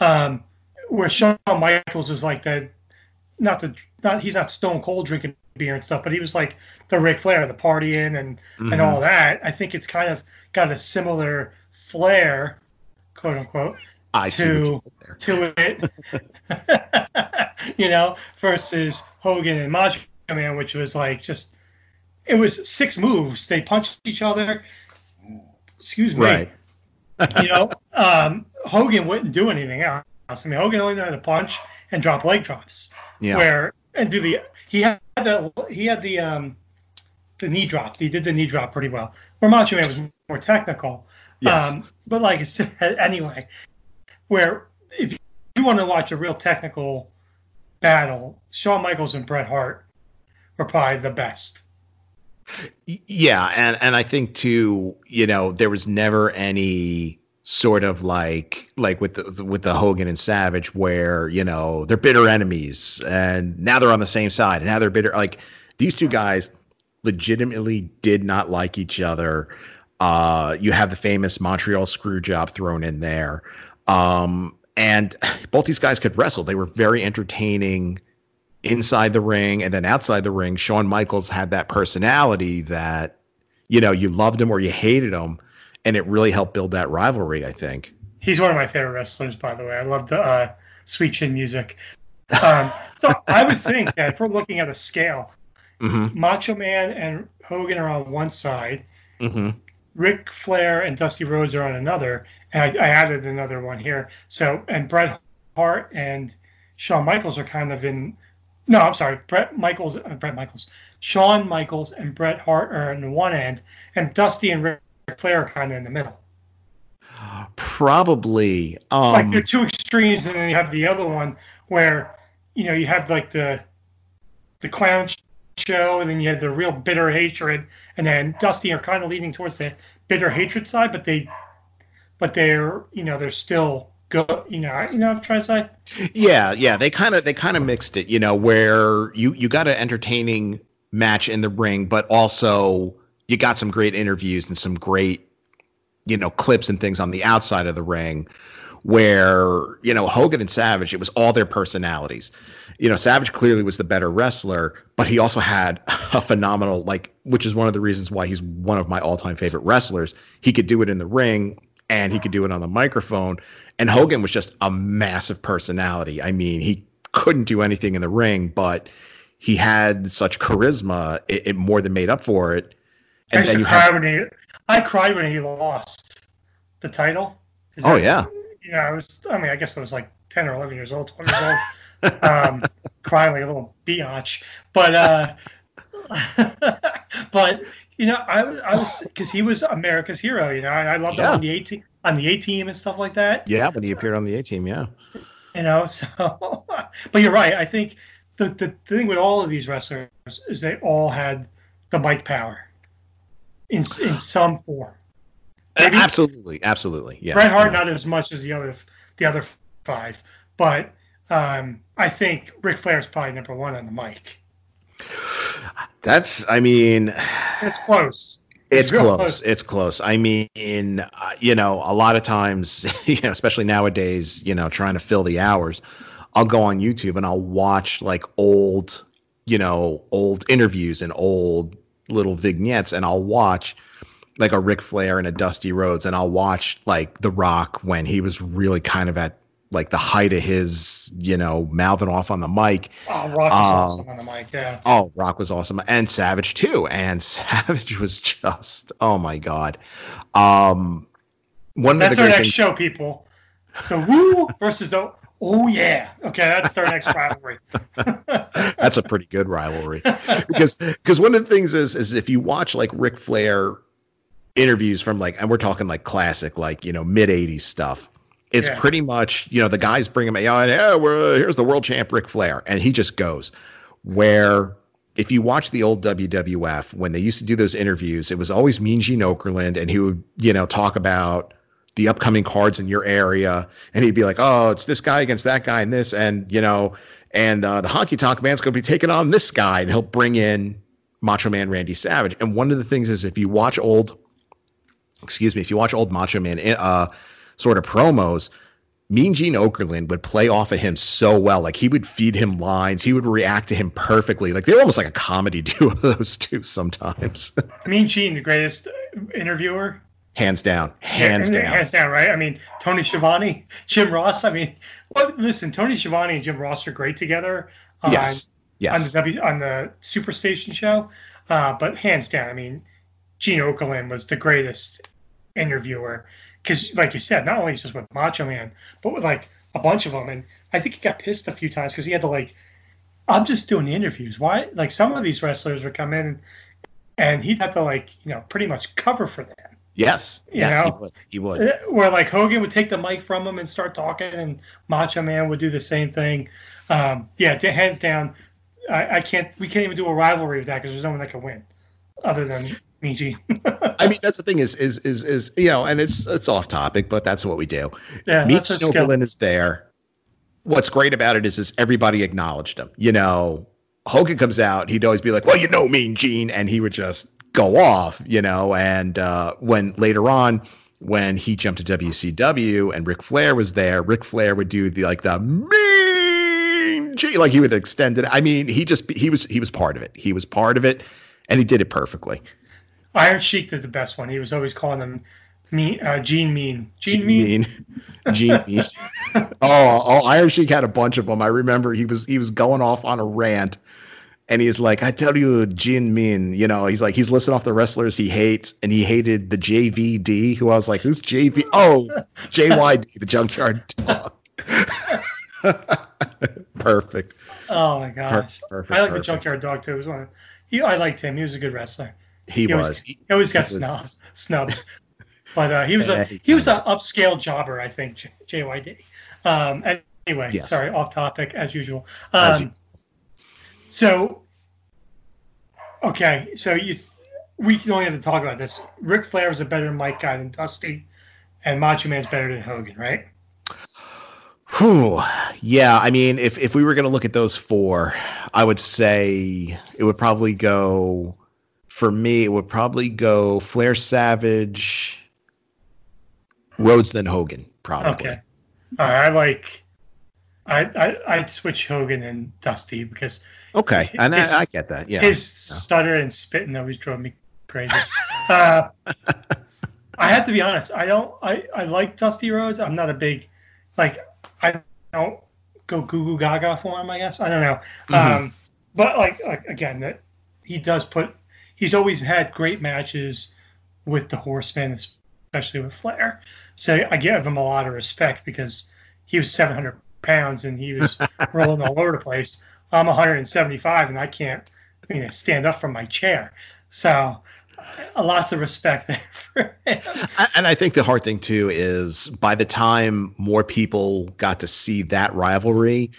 Um, where Shawn Michaels was like that, not the not he's not Stone Cold drinking beer and stuff, but he was like the Ric Flair, the partying and mm-hmm. and all that. I think it's kind of got a similar flair, quote unquote. I to to it, you know, versus Hogan and Macho Man, which was like just it was six moves. They punched each other. Excuse me, right. you know, um, Hogan wouldn't do anything else. I mean, Hogan only knew how to punch and drop leg drops. Yeah. Where and do the he had the he had the um the knee drop. He did the knee drop pretty well. Where Macho Man was more technical. Yes. Um, but like I said, anyway. Where if you want to watch a real technical battle, Shawn Michaels and Bret Hart were probably the best. Yeah, and, and I think, too, you know, there was never any sort of like like with the, with the Hogan and Savage where, you know, they're bitter enemies and now they're on the same side and now they're bitter. Like these two guys legitimately did not like each other. Uh, you have the famous Montreal screw job thrown in there. Um, and both these guys could wrestle. They were very entertaining inside the ring and then outside the ring. Shawn Michaels had that personality that, you know, you loved him or you hated him. And it really helped build that rivalry, I think. He's one of my favorite wrestlers, by the way. I love the uh, sweet chin music. Um, so I would think that if we're looking at a scale, mm-hmm. Macho Man and Hogan are on one side. Mm-hmm. Ric Flair and Dusty Rhodes are on another, and I, I added another one here. So, and Bret Hart and Shawn Michaels are kind of in. No, I'm sorry, Bret Michaels, uh, Bret Michaels, Shawn Michaels and Bret Hart are on one end, and Dusty and Ric Flair are kind of in the middle. Probably, um, like they're two extremes, and then you have the other one where you know you have like the the clown show, and then you had the real bitter hatred, and then Dusty are kind of leaning towards the bitter hatred side, but they, but they're you know they're still good, you know you know what I'm trying to say. Yeah, yeah, they kind of they kind of mixed it, you know, where you you got an entertaining match in the ring, but also you got some great interviews and some great you know clips and things on the outside of the ring. Where, you know, Hogan and Savage, it was all their personalities. You know, Savage clearly was the better wrestler, but he also had a phenomenal, like, which is one of the reasons why he's one of my all-time favorite wrestlers. He could do it in the ring, and he could do it on the microphone. And Hogan was just a massive personality. I mean, he couldn't do anything in the ring, but he had such charisma, it, it more than made up for it. And I then you cried had- when he, I cried when he lost the title. Is oh, that- yeah. Yeah, I was. I mean, I guess I was like ten or eleven years old, twelve years old, um, crying like a little biatch. But, uh, but you know, I, I was because he was America's hero. You know, and I loved yeah. him on the A team, on the A team and stuff like that. Yeah, when he appeared on the A team, yeah. You know, so but you're right. I think the, the the thing with all of these wrestlers is they all had the mic power in in some form. Maybe absolutely, absolutely. Yeah, Bret Hart yeah. not as much as the other the other five, but um, I think Ric Flair is probably number one on the mic. That's, I mean, it's close. It's, it's close. close. It's close. I mean, uh, you know, a lot of times, you know, especially nowadays, you know, trying to fill the hours, I'll go on YouTube and I'll watch like old, you know, old interviews and old little vignettes, and I'll watch. Like a Ric Flair and a Dusty Rhodes, and I'll watch like The Rock when he was really kind of at like the height of his, you know, mouthing off on the mic. Oh, Rock was uh, awesome on the mic, yeah. Oh, Rock was awesome. And Savage, too. And Savage was just, oh, my God. Um, one that's of the our next things- show, people. The woo versus the oh, yeah. Okay, that's our next rivalry. That's a pretty good rivalry. Because because one of the things is, is if you watch, like, Ric Flair interviews from, like, and we're talking, like, classic, like, you know, mid-eighties stuff. It's yeah. pretty much, you know, the guys bring him out and, oh, we're, here's the world champ Ric Flair. And he just goes. Where if you watch the old W W F, when they used to do those interviews, it was always Mean Gene Okerlund. And he would, you know, talk about the upcoming cards in your area. And he'd be like, oh, it's this guy against that guy and this. And, you know, and uh, the Honky Tonk Man's going to be taking on this guy. And he'll bring in Macho Man Randy Savage. And one of the things is if you watch old, excuse me, if you watch old Macho Man, uh, sort of promos, Mean Gene Okerlund would play off of him so well. Like, he would feed him lines. He would react to him perfectly. Like, they were almost like a comedy duo, those two, sometimes. Mean Gene, the greatest interviewer? Hands down. Hands yeah, down. Hands down, right? I mean, Tony Schiavone, Jim Ross. I mean, well, listen, Tony Schiavone and Jim Ross are great together. Um, yes. Yes. On the, w, on the Superstation show. Uh, but hands down, I mean, Gene Okerlund was the greatest interviewer. Because, like you said, not only just with Macho Man, but with, like, a bunch of them. And I think he got pissed a few times because he had to, like, I'm just doing the interviews. Why? Like, some of these wrestlers would come in and, and he'd have to, like, you know, pretty much cover for them. Yes. You yes, know? He would. He would. Where, like, Hogan would take the mic from him and start talking, and Macho Man would do the same thing. Um, yeah, hands down, I, I can't – we can't even do a rivalry with that because there's no one that can win other than – I mean, that's the thing is, is, is, is, you know, and it's, it's off topic, but that's what we do. Yeah. Meet Okerlund is there. What's great about it is, is everybody acknowledged him. You know, Hogan comes out, he'd always be like, well, you know, Mean Gene. And he would just go off, you know, and, uh, when later on, when he jumped to W C W and Ric Flair was there, Ric Flair would do the, like the Mean Gene, like he would extend it. I mean, he just, he was, he was part of it. He was part of it and he did it perfectly. Iron Sheik did the best one. He was always calling them mean, uh, Gene Mean. Gene, Gene Mean. mean. Gene Mean. oh, oh, Iron Sheik had a bunch of them. I remember he was he was going off on a rant, and he's like, I tell you, Gene Mean. You know, he's like, he's listing off the wrestlers he hates, and he hated the J V D, who I was like, who's J V D? Oh, J Y D, the Junkyard Dog. Perfect. Oh, my gosh. Perfect, perfect, I like the Junkyard Dog, too. It was one of, he, I liked him. He was a good wrestler. He, he was. was. He always got he snubbed, was. snubbed, but uh, he was a he was an upscale jobber, I think. J- JYD. Um, anyway, yes. Sorry, off topic as usual. Um, as you- so, okay, so you th- we can only have to talk about this. Ric Flair was a better mic guy than Dusty, and Macho Man's better than Hogan, right? Whew. Yeah, I mean, if if we were going to look at those four, I would say it would probably go. For me, it would probably go Flair, Savage, Rhodes, then Hogan, probably. Okay. All right. I like I, – I, I'd switch Hogan and Dusty because – Okay. His, and I, I get that. Yeah. His yeah. stutter and spitting always drove me crazy. uh, I have to be honest. I don't I, – I like Dusty Rhodes. I'm not a big – like, I don't go goo-goo gaga for him, I guess. I don't know. Mm-hmm. Um, but, like, like again, that he does put – he's always had great matches with the Horsemen, especially with Flair. So I give him a lot of respect because he was seven hundred pounds and he was rolling all over the place. I'm one seventy-five and I can't, you know, stand up from my chair. So uh, lots of respect there for him. And I think the hard thing, too, is by the time more people got to see that rivalry,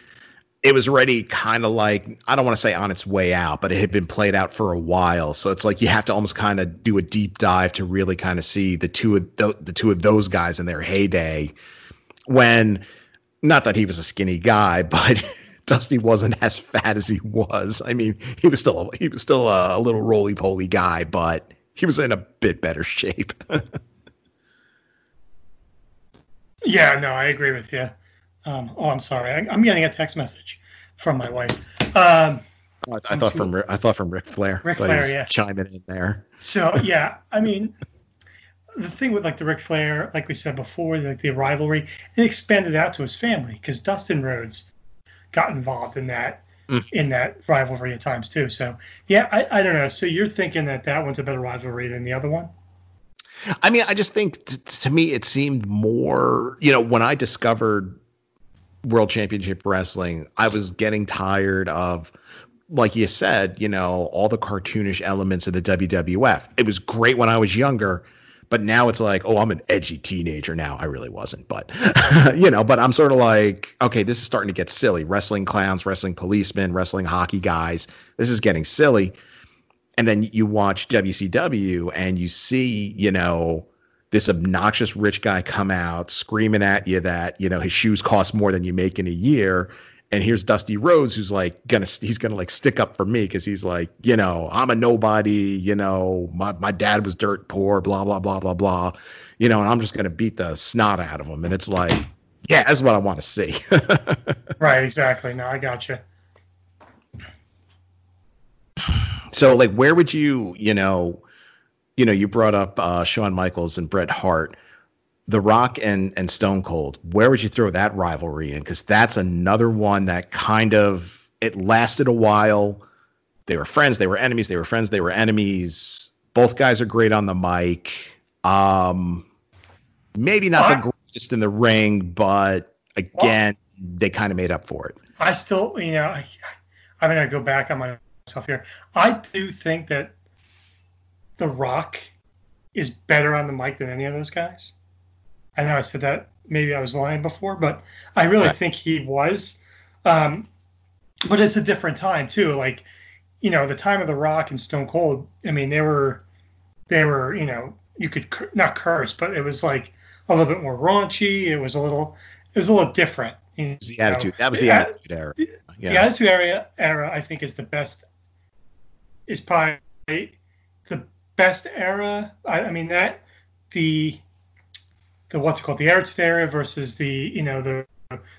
it was already kind of like, I don't want to say on its way out, but it had been played out for a while. So it's like you have to almost kind of do a deep dive to really kind of see the two of th- the two of those guys in their heyday. When, not that he was a skinny guy, but Dusty wasn't as fat as he was. I mean, he was still he was still a little roly poly guy, but he was in a bit better shape. Yeah, no, I agree with you. Um, oh, I'm sorry. I, I'm getting a text message from my wife. Um, I, I thought too, from I thought from Ric Flair. Ric Flair, yeah, chiming in there. So yeah, I mean, the thing with like the Ric Flair, like we said before, like the rivalry, it expanded out to his family because Dustin Rhodes got involved in that mm. in that rivalry at times too. So yeah, I, I don't know. So you're thinking that that one's a better rivalry than the other one? I mean, I just think t- to me it seemed more, you know, when I discovered World Championship Wrestling, I was getting tired of, like you said, you know, all the cartoonish elements of the W W F. It was great when I was younger, but now it's like, oh, I'm an edgy teenager now. I really wasn't, but, you know, but I'm sort of like, okay, this is starting to get silly. Wrestling clowns, wrestling policemen, wrestling hockey guys. This is getting silly. And then you watch W C W and you see, you know, this obnoxious rich guy come out screaming at you that, you know, his shoes cost more than you make in a year. And here's Dusty Rhodes, who's like gonna he's gonna like stick up for me because he's like, you know, I'm a nobody, you know, my, my dad was dirt poor, blah, blah, blah, blah, blah. You know, and I'm just gonna beat the snot out of him. And it's like, yeah, that's what I want to see. Right, exactly. No, I gotcha. So like, where would you, you know, you know, you brought up uh, Shawn Michaels and Bret Hart, The Rock and, and Stone Cold. Where would you throw that rivalry in? Because that's another one that kind of, it lasted a while. They were friends. They were enemies. They were friends. They were enemies. Both guys are great on the mic. Um, maybe not well, the greatest in the ring, but again, well, they kind of made up for it. I still, you know, I, I'm going to go back on myself here. I do think that The Rock is better on the mic than any of those guys. I know I said that, maybe I was lying before, but I really right. think he was. Um, but it's a different time too. Like, you know, the time of The Rock and Stone Cold, I mean, they were, they were, you know, you could cur- not curse, but it was like a little bit more raunchy. It was a little, it was a little different. It was the attitude. Know? That was the, the attitude era. The, yeah. the attitude era, era, I think, is the best, is probably the best era. I, I mean that the the what's it called the Attitude Era versus the you know the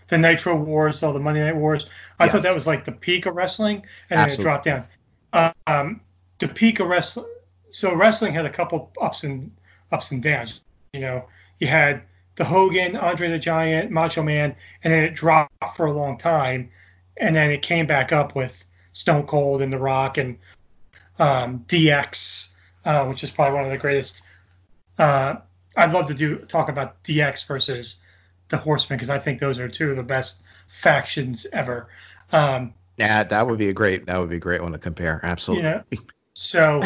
the Nitro Wars, all the Monday Night Wars. I yes. thought that was like the peak of wrestling, and Absolutely. then it dropped down. Um, the peak of wrestling. So wrestling had a couple ups and ups and downs. You know, you had the Hogan, Andre the Giant, Macho Man, and then it dropped for a long time, and then it came back up with Stone Cold and The Rock and um, D X. Uh, which is probably one of the greatest. Uh, I'd love to do talk about D X versus the Horsemen because I think those are two of the best factions ever. Um, yeah, that would be a great. That would be a great one to compare. Absolutely. You know, so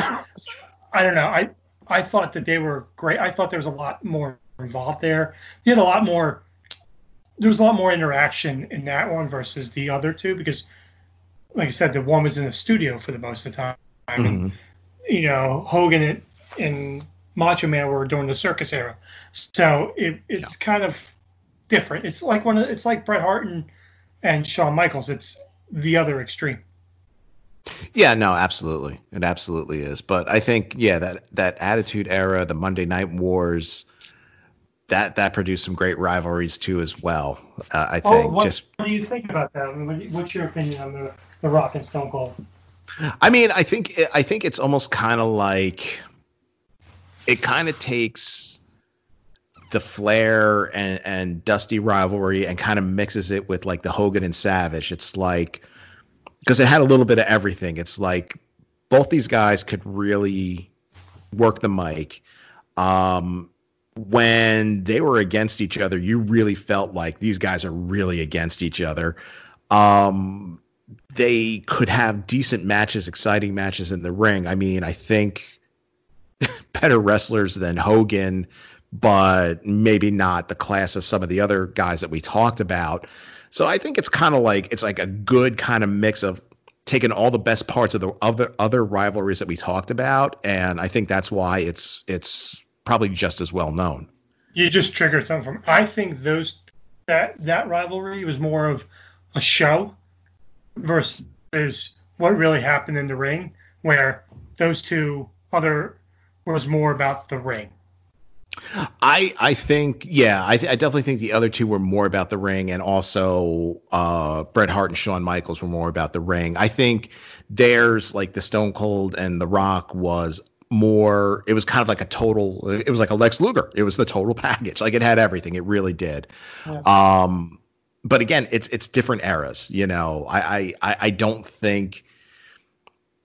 I don't know. I I thought that they were great. I thought there was a lot more involved there. They had a lot more. There was a lot more interaction in that one versus the other two because, like I said, the one was in the studio for the most of the time. I mean, mm-hmm. You know, Hogan and, and Macho Man were during the circus era, so it, it's yeah. kind of different. It's like one of it's like Bret Hart and, and Shawn Michaels. It's the other extreme. Yeah, no, absolutely, it absolutely is. But I think yeah, that that Attitude Era, the Monday Night Wars, that that produced some great rivalries too as well. Uh, I think. Oh, what, just what do you think about that? I mean, what's your opinion on the, the Rock and Stone Cold? I mean, I think I think it's almost kind of like it kind of takes the Flair and, and Dusty rivalry and kind of mixes it with like the Hogan and Savage. It's like because it had a little bit of everything. It's like both these guys could really work the mic. Um, when they were against each other, you really felt like these guys are really against each other. Um They could have decent matches, exciting matches in the ring. I mean, I think better wrestlers than Hogan, but maybe not the class of some of the other guys that we talked about. So I think it's kind of like it's like a good kind of mix of taking all the best parts of the other other rivalries that we talked about, and I think that's why it's it's probably just as well known. You just triggered something from. I think those that that rivalry was more of a show versus what really happened in the ring, where those two other was more about the ring. I I think yeah, I, th- I definitely think the other two were more about the ring, and also uh, Bret Hart and Shawn Michaels were more about the ring. I think theirs, like the Stone Cold and The Rock, was more, it was kind of like a total, it was like a Lex Luger. It was the total package. Like it had everything. It really did. Yeah. Um, but again, it's, it's different eras, you know, I, I, I don't think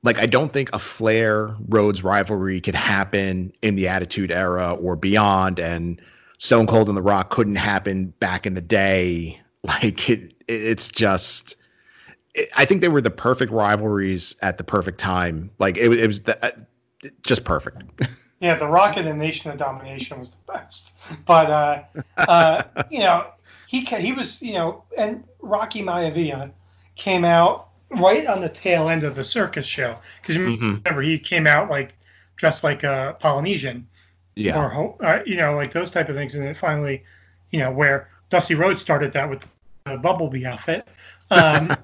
like, I don't think a Flair Rhodes rivalry could happen in the Attitude Era or beyond. And Stone Cold and The Rock couldn't happen back in the day. Like it, it's just, it, I think they were the perfect rivalries at the perfect time. Like it, it was the, uh, just perfect. Yeah. The Rock and the Nation of Domination was the best, but, uh, uh, you know, he, he was, you know, and Rocky Maivia came out right on the tail end of the circus show. Cause remember mm-hmm. he came out like dressed like a Polynesian. Yeah. Or, uh, you know, like those type of things. And then finally, you know, where Dusty Rhodes started that with the Bumblebee outfit. Um,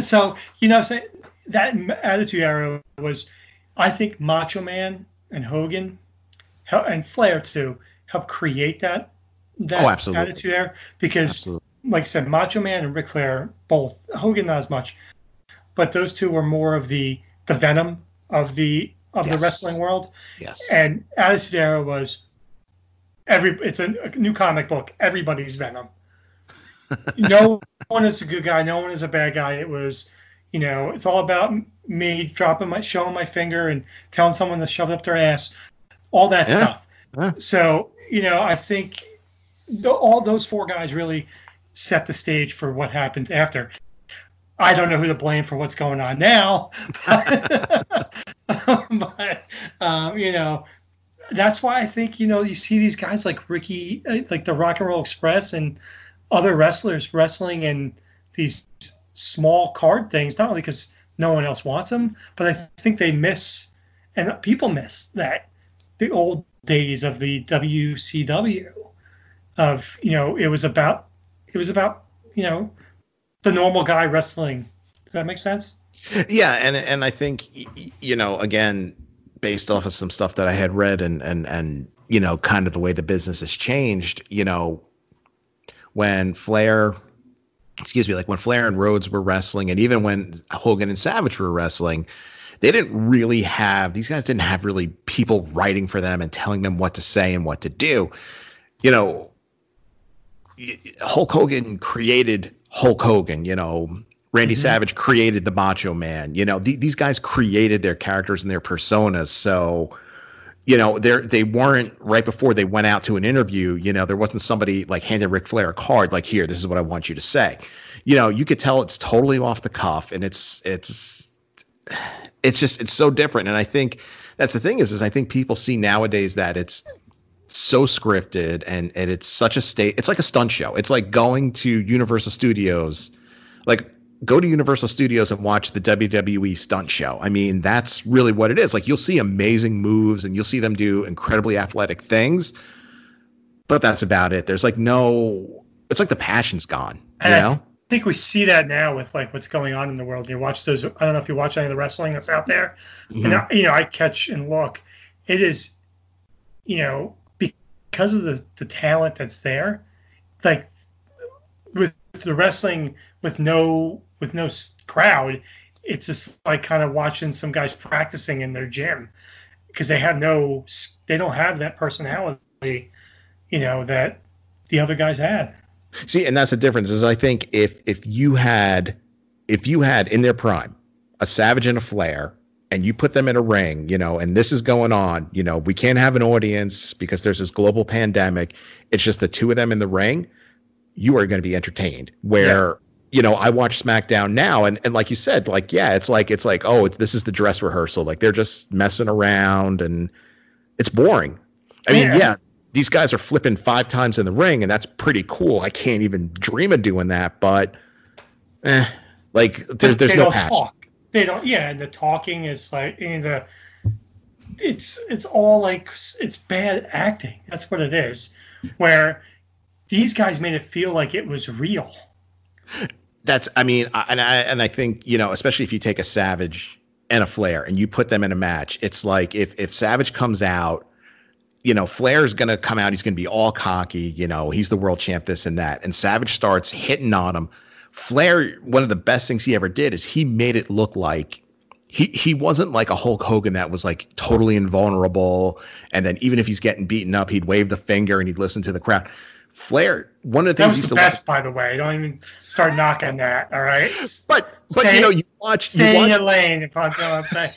so, you know, so that Attitude Era was, I think, Macho Man and Hogan and Flair, too, helped create that, that oh, absolutely. Attitude Era. Because, absolutely. Like I said, Macho Man and Ric Flair, both. Hogan, not as much. But those two were more of the, the venom of the... of yes. the wrestling world. Yes. And Attitude Era was every it's a, a new comic book, everybody's venom. No one is a good guy, no one is a bad guy. It was, you know, it's all about me dropping my showing my finger and telling someone to shove up their ass, all that yeah. stuff. Yeah. So, you know, I think the, all those four guys really set the stage for what happened after. I don't know who to blame for what's going on now, but, but um, you know, that's why I think, you know, you see these guys like Ricky, like the Rock and Roll Express and other wrestlers wrestling in these small card things, not only because no one else wants them, but I think they miss, and people miss that, the old days of the W C W of, you know, it was about, it was about, you know, the normal guy wrestling. Does that make sense? Yeah, and and I think, you know, again, based off of some stuff that I had read and and and you know, kind of the way the business has changed, you know, when Flair, excuse me, like when Flair and Rhodes were wrestling, and even when Hogan and Savage were wrestling, they didn't really have these guys didn't have really people writing for them and telling them what to say and what to do. You know, Hulk Hogan created Hulk Hogan, you know, Randy mm-hmm. Savage created the Macho Man, you know, th- these guys created their characters and their personas. So, you know, they're, they weren't right before they went out to an interview, you know, there wasn't somebody like handing Ric Flair a card, like, here, this is what I want you to say. You know, you could tell it's totally off the cuff, and it's, it's, it's just, it's so different. And I think that's the thing is, is I think people see nowadays that it's so scripted, and, and it's such a state, it's like a stunt show. It's like going to Universal Studios, like go to Universal Studios and watch the W W E stunt show. I mean, that's really what it is. Like, you'll see amazing moves and you'll see them do incredibly athletic things, but that's about it. There's like no, it's like the passion's gone. You and know? I think we see that now with like what's going on in the world. You watch those, I don't know if you watch any of the wrestling that's out there, mm-hmm. and I, you know, I catch and look, it is, you know, because of the, the talent that's there, like with the wrestling with no with no crowd, it's just like kind of watching some guys practicing in their gym because they have no they don't have that personality, you know, that the other guys had. See, and that's the difference is I think if if you had if you had in their prime a Savage and a Flair, and you put them in a ring, you know, and this is going on, you know, we can't have an audience because there's this global pandemic. It's just the two of them in the ring. You are going to be entertained where, yeah. you know, I watch SmackDown now. And, and like you said, like, yeah, it's like, it's like, oh, it's, this is the dress rehearsal. Like they're just messing around and it's boring. I mean, yeah, yeah these guys are flipping five times in the ring and that's pretty cool. I can't even dream of doing that, but eh, like there's, there's no passion. Talk. They don't, yeah, and the talking is like, and the, it's it's all like, it's bad acting. That's what it is, where these guys made it feel like it was real. That's, I mean, and I, and I think, you know, especially if you take a Savage and a Flair and you put them in a match, it's like if, if Savage comes out, you know, Flair's going to come out, he's going to be all cocky, you know, he's the world champ, this and that, and Savage starts hitting on him. Flair, one of the best things he ever did is he made it look like he he wasn't like a Hulk Hogan that was like totally invulnerable. And then even if he's getting beaten up, he'd wave the finger and he'd listen to the crowd. Flair, one of the things that was the best, like, by the way. Don't even start knocking that. All right, but but stay, you know, you watch stay you watch, in your lane. If I'm saying.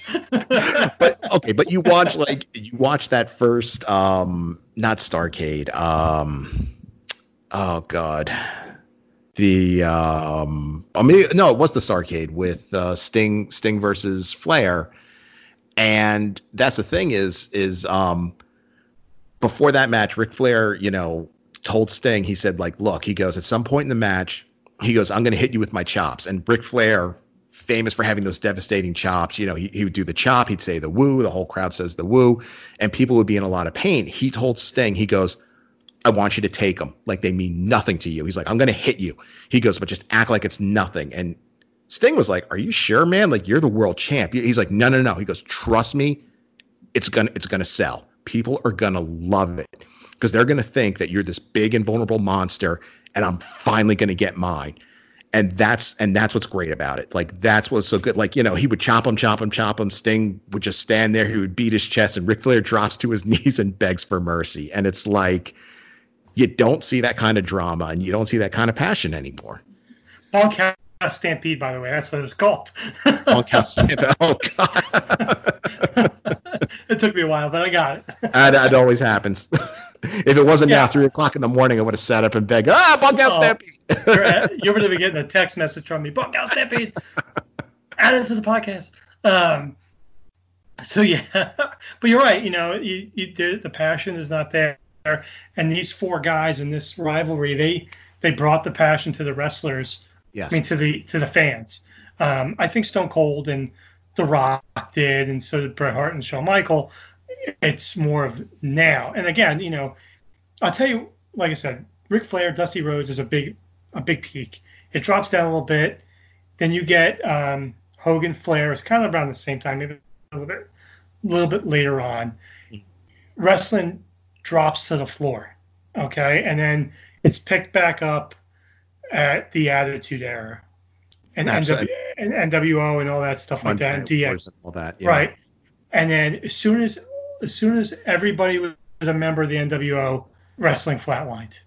But okay, but you watch like you watch that first, um, not Starcade. Um, oh God, the um, I mean, no, it was the Starcade with uh, Sting Sting versus Flair, and that's the thing is is um, before that match, Ric Flair, you know, told Sting, he said, like, look, he goes, at some point in the match, he goes, I'm going to hit you with my chops. And Ric Flair, famous for having those devastating chops, you know, he, he would do the chop, he'd say the woo, the whole crowd says the woo, and people would be in a lot of pain. He told Sting, he goes, I want you to take them. Like, they mean nothing to you. He's like, I'm going to hit you. He goes, but just act like it's nothing. And Sting was like, are you sure, man? Like, you're the world champ. He's like, no, no, no. He goes, trust me, it's going to it's going to sell. People are going to love it. Because they're going to think that you're this big invulnerable monster, and I'm finally going to get mine. And that's and that's what's great about it. Like, that's what's so good. Like, you know, he would chop him, chop him, chop him. Sting would just stand there. He would beat his chest, and Ric Flair drops to his knees and begs for mercy. And it's like, you don't see that kind of drama, and you don't see that kind of passion anymore. Bunkhouse Stampede, by the way. That's what it's called. Bunkhouse Stampede. Oh, God. It took me a while, but I got it. That, that always happens. If it wasn't yeah. now three o'clock in the morning, I would have sat up and begged, ah, Bunkhouse Stampede. You are going to be getting a text message from me, Bunkhouse Stampede. Add it to the podcast. Um, so yeah, but you're right. You know, you, you, the, the passion is not there, and these four guys in this rivalry, they they brought the passion to the wrestlers. Yes, I mean to the to the fans. Um, I think Stone Cold and The Rock did, and so did Bret Hart and Shawn Michaels. It's more of now. And again, you know, I'll tell you, like I said, Ric Flair, Dusty Rhodes is a big a big peak. It drops down a little bit. Then you get um, Hogan, Flair. It's kind of around the same time, maybe a little bit, a little bit later on. Wrestling drops to the floor, okay? And then it's picked back up at the Attitude Era. And, N W, and N W O and all that stuff like that. And D X. All that, yeah. Right. And then as soon as as soon as everybody was a member of the N W O, wrestling flatlined.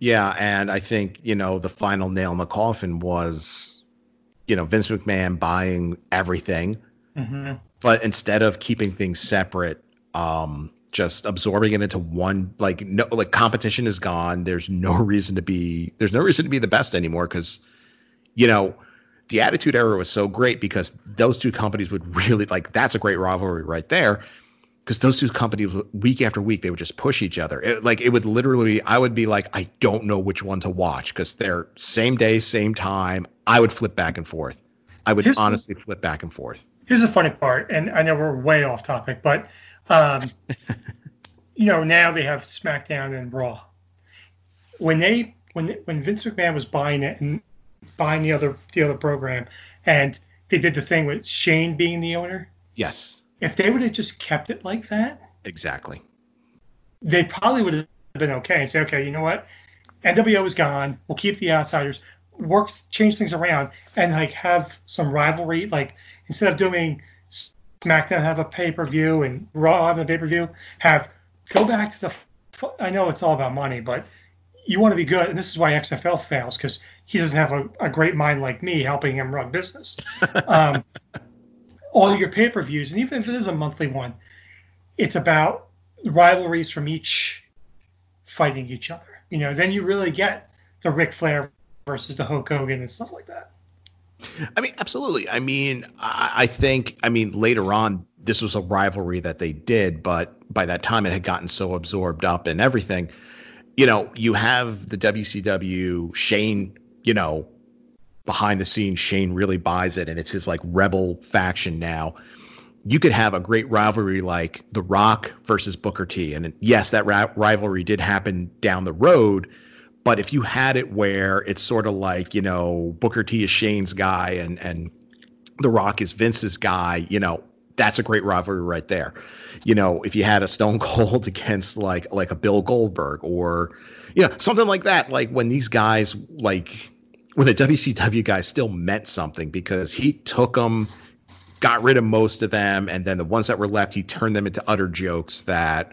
Yeah, and I think, you know, the final nail in the coffin was, you know, Vince McMahon buying everything. Mm-hmm. But instead of keeping things separate, um, just absorbing it into one, like, no, like competition is gone. There's no reason to be, there's no reason to be the best anymore because, you know, the Attitude Era was so great because those two companies would really, like, that's a great rivalry right there. Because those two companies, week after week, they would just push each other. It, like, it would literally, I would be like, I don't know which one to watch because they're same day, same time. I would flip back and forth. I would here's honestly the, flip back and forth. Here's the funny part, and I know we're way off topic, but, um, you know, now they have SmackDown and Raw. When they, when when Vince McMahon was buying it and buying the other the other program, and they did the thing with Shane being the owner. Yes. If they would have just kept it like that, exactly, they probably would have been okay and say, okay, you know what? N W O is gone. We'll keep the outsiders. Work, change things around, and like have some rivalry. Like instead of doing SmackDown, have a pay per view, and Raw having a pay per view. Have go back to the. I know it's all about money, but you want to be good, and this is why X F L fails because he doesn't have a, a great mind like me helping him run business. Um, all your pay-per-views, and even if it is a monthly one, it's about rivalries from each fighting each other. You know, then you really get the Ric Flair versus the Hulk Hogan and stuff like that. I mean, absolutely. I mean, I, I think, I mean, later on, this was a rivalry that they did, but by that time it had gotten so absorbed up in everything. You know, you have the W C W, Shane, you know, behind the scenes, Shane really buys it, and it's his like rebel faction now. You could have a great rivalry like The Rock versus Booker T. And yes, that ra- rivalry did happen down the road. But if you had it where it's sort of like, you know, Booker T is Shane's guy and, and The Rock is Vince's guy, you know, that's a great rivalry right there. You know, if you had a Stone Cold against like like a Bill Goldberg or, you know, something like that, like when these guys like – when the W C W guy still meant something because he took them got rid of most of them, and then the ones that were left, he turned them into utter jokes that,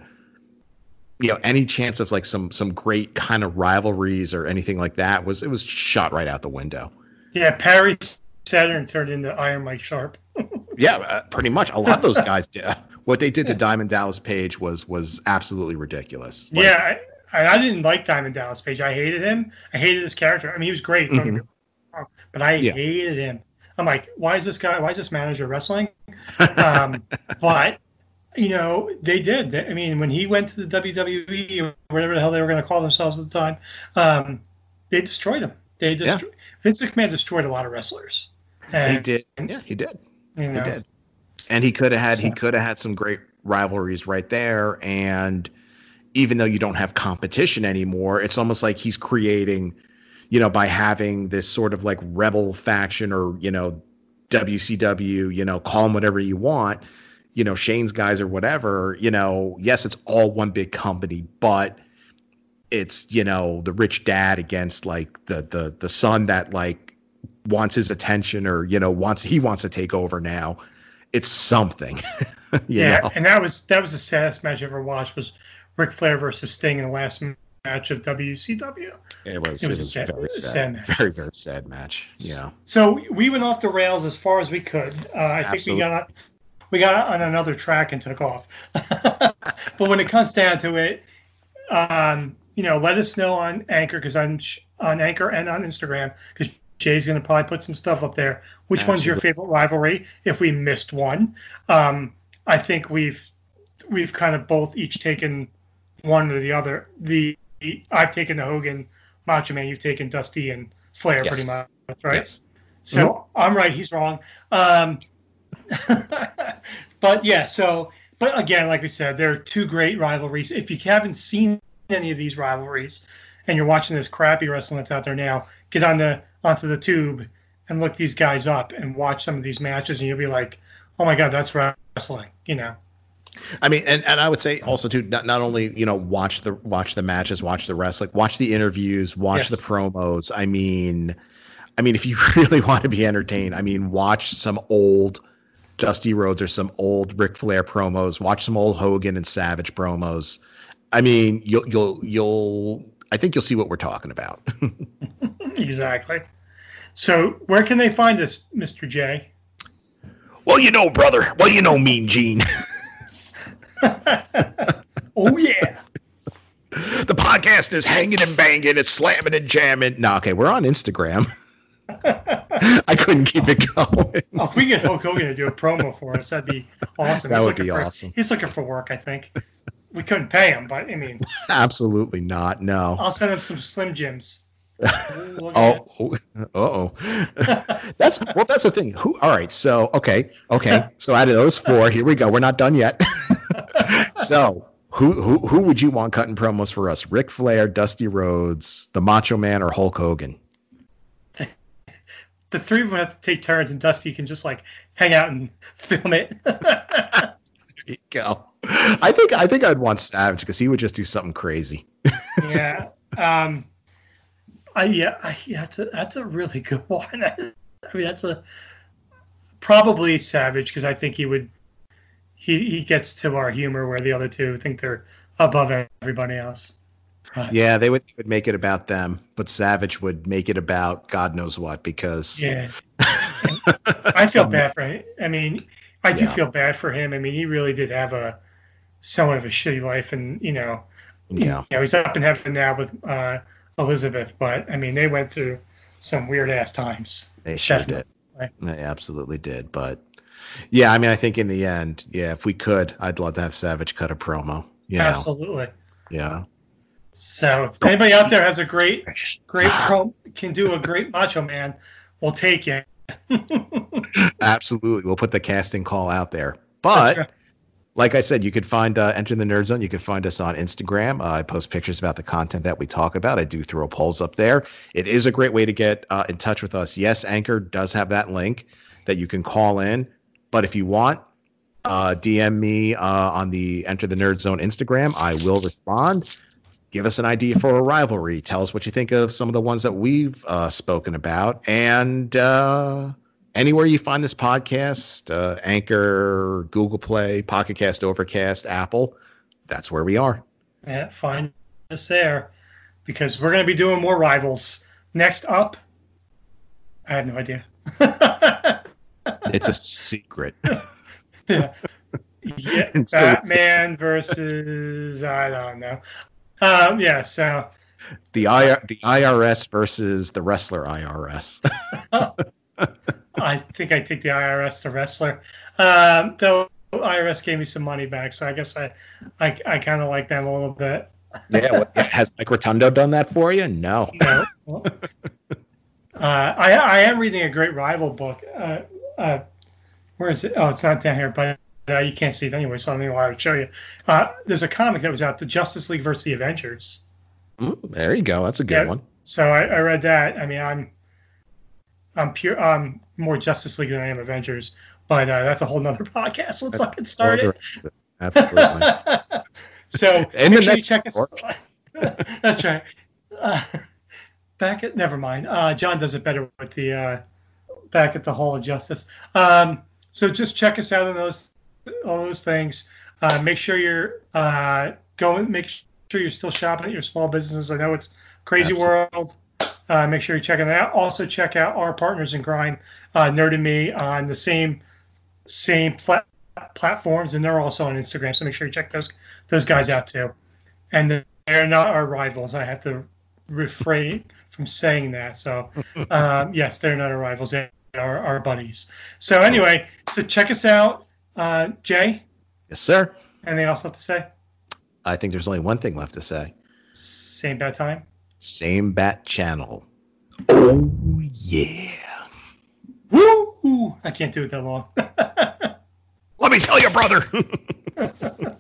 you know, any chance of like some some great kind of rivalries or anything like that was it was shot right out the window. Yeah, Perry Saturn turned into Iron Mike Sharpe. Yeah, uh, pretty much. A lot of those guys did. What they did to Diamond Dallas Page was was absolutely ridiculous. Like, yeah, I, I didn't like Diamond Dallas Page. I hated him. I hated his character. I mean, he was great, mm-hmm. wrong, but I yeah. hated him. I'm like, why is this guy? Why is this manager wrestling? Um, but you know, they did. I mean, when he went to the W W E or whatever the hell they were going to call themselves at the time, um, they destroyed him. They destroyed yeah. Vince McMahon destroyed a lot of wrestlers. And, he did. Yeah, he did. You know, he did. And he could have had so. he could have had some great rivalries right there. And even though you don't have competition anymore, it's almost like he's creating, you know, by having this sort of like rebel faction or, you know, W C W, you know, call them whatever you want, you know, Shane's guys or whatever, you know, yes, it's all one big company, but it's, you know, the rich dad against like the the the son that like wants his attention or, you know, wants he wants to take over now. It's something. Yeah, know? And that was that was the saddest match I ever watched was Ric Flair versus Sting in the last match of W C W. It was, it was, it was sad, very sad, sad match. very very sad match. Yeah. So we went off the rails as far as we could. Uh, I Absolutely. think we got we got on another track and took off. But when it comes down to it, um, you know, let us know on Anchor because I'm on Anchor and on Instagram because Jay's going to probably put some stuff up there. Which Absolutely. one's your favorite rivalry? If we missed one, um, I think we've we've kind of both each taken one or the other. The I've taken the Hogan, Macho Man. You've taken Dusty and Flair, yes. pretty much, right? Yes. So mm-hmm. I'm right. He's wrong. Um, but yeah. So, but again, like we said, there are two great rivalries. If you haven't seen any of these rivalries, and you're watching this crappy wrestling that's out there now, get on the onto the tube and look these guys up and watch some of these matches, and you'll be like, oh my God, that's wrestling, you know? I mean, and, and I would say also too, not, not only, you know, watch the, watch the matches, watch the wrestling, watch the interviews, watch yes. the promos. I mean, I mean, if you really want to be entertained, I mean, watch some old Dusty Rhodes or some old Ric Flair promos, watch some old Hogan and Savage promos. I mean, you'll, you'll, you'll, I think you'll see what we're talking about. Exactly. So where can they find us, Mister J? Well, you know, brother. Well, you know, Mean Gene. Oh, yeah. The podcast is hanging and banging. It's slamming and jamming. No, okay, we're on Instagram. I couldn't keep it going. Oh, if we get Hulk Hogan to do a promo for us, that'd be awesome. That he's would be for, awesome. He's looking for work, I think. We couldn't pay him, but I mean. Absolutely not, no. I'll send him some Slim Jims. We'll oh, oh, uh-oh. That's well. That's the thing. Who? All right. So, okay, okay. So, out of those four, here we go. We're not done yet. So, who, who, who would you want cutting promos for us? Ric Flair, Dusty Rhodes, the Macho Man, or Hulk Hogan? The three of them have to take turns, and Dusty can just like hang out and film it. There you go. I think I think I'd want Savage because he would just do something crazy. Yeah. Um. I, yeah, I, yeah, that's a, that's a really good one. I, I mean, that's a probably Savage because I think he would he he gets to our humor where the other two think they're above everybody else. But, yeah, they would, they would make it about them, but Savage would make it about God knows what because yeah, I feel bad for him. I mean, I do yeah. feel bad for him. I mean, he really did have a somewhat of a shitty life, and you know, yeah, you know, he's up in heaven now with. Uh, Elizabeth, but I mean, they went through some weird ass times. They sure did. Right? They absolutely did. But yeah, I mean, I think in the end, yeah, if we could, I'd love to have Savage cut a promo. Yeah, absolutely. Yeah. So if anybody out there has a great, great pro, can do a great Macho Man, we'll take it. Absolutely, we'll put the casting call out there. But. Right. Like I said, you could find uh, Enter the Nerd Zone. You could find us on Instagram. Uh, I post pictures about the content that we talk about. I do throw polls up there. It is a great way to get uh, in touch with us. Yes, Anchor does have that link that you can call in. But if you want, uh, D M me uh, on the Enter the Nerd Zone Instagram. I will respond. Give us an idea for a rivalry. Tell us what you think of some of the ones that we've uh, spoken about. And uh, Anywhere you find this podcast, uh, Anchor, Google Play, Pocket Cast, Overcast, Apple, that's where we are. Yeah, find us there, because we're going to be doing more Rivals. Next up, I have no idea. It's a secret. Yeah. Yeah, Batman versus, I don't know. Um, yeah, so. The, I R, the I R S versus the wrestler I R S. I think I take the I R S, the wrestler. Um, though I R S gave me some money back, so I guess I I, I kind of like them a little bit. Yeah, well, has Mike Rotundo done that for you? No. No. Well, uh, I I am reading a great Rival book. Uh, uh, where is it? Oh, it's not down here, but uh, you can't see it anyway, so I don't know why I would show you. Uh, there's a comic that was out, The Justice League versus the Avengers. Mm, there you go. That's a good yeah, one. So I, I read that. I mean, I'm I'm pure. I'm more Justice League than I am Avengers, but uh, that's a whole nother podcast. So let's not get started. Absolutely. So and make sure you check us. That's right. Uh, back at never mind. Uh, John does it better with the uh, back at the Hall of Justice. Um, so just check us out on those all those things. Uh, make sure you're uh, going. Make sure you're still shopping at your small businesses. I know it's crazy Absolutely. world. Uh, make sure you check it out. Also, check out our partners in Grime, uh, Nerd and Me, on the same same flat platforms, and they're also on Instagram. So make sure you check those those guys out too. And they're not our rivals. I have to refrain from saying that. So um, yes, they're not our rivals. They are our buddies. So anyway, so check us out, uh, Jay. Yes, sir. Anything else left to say? I think there's only one thing left to say. Same bad time. Same bat channel. Oh, yeah. Woo! I can't do it that long. Let me tell you, brother.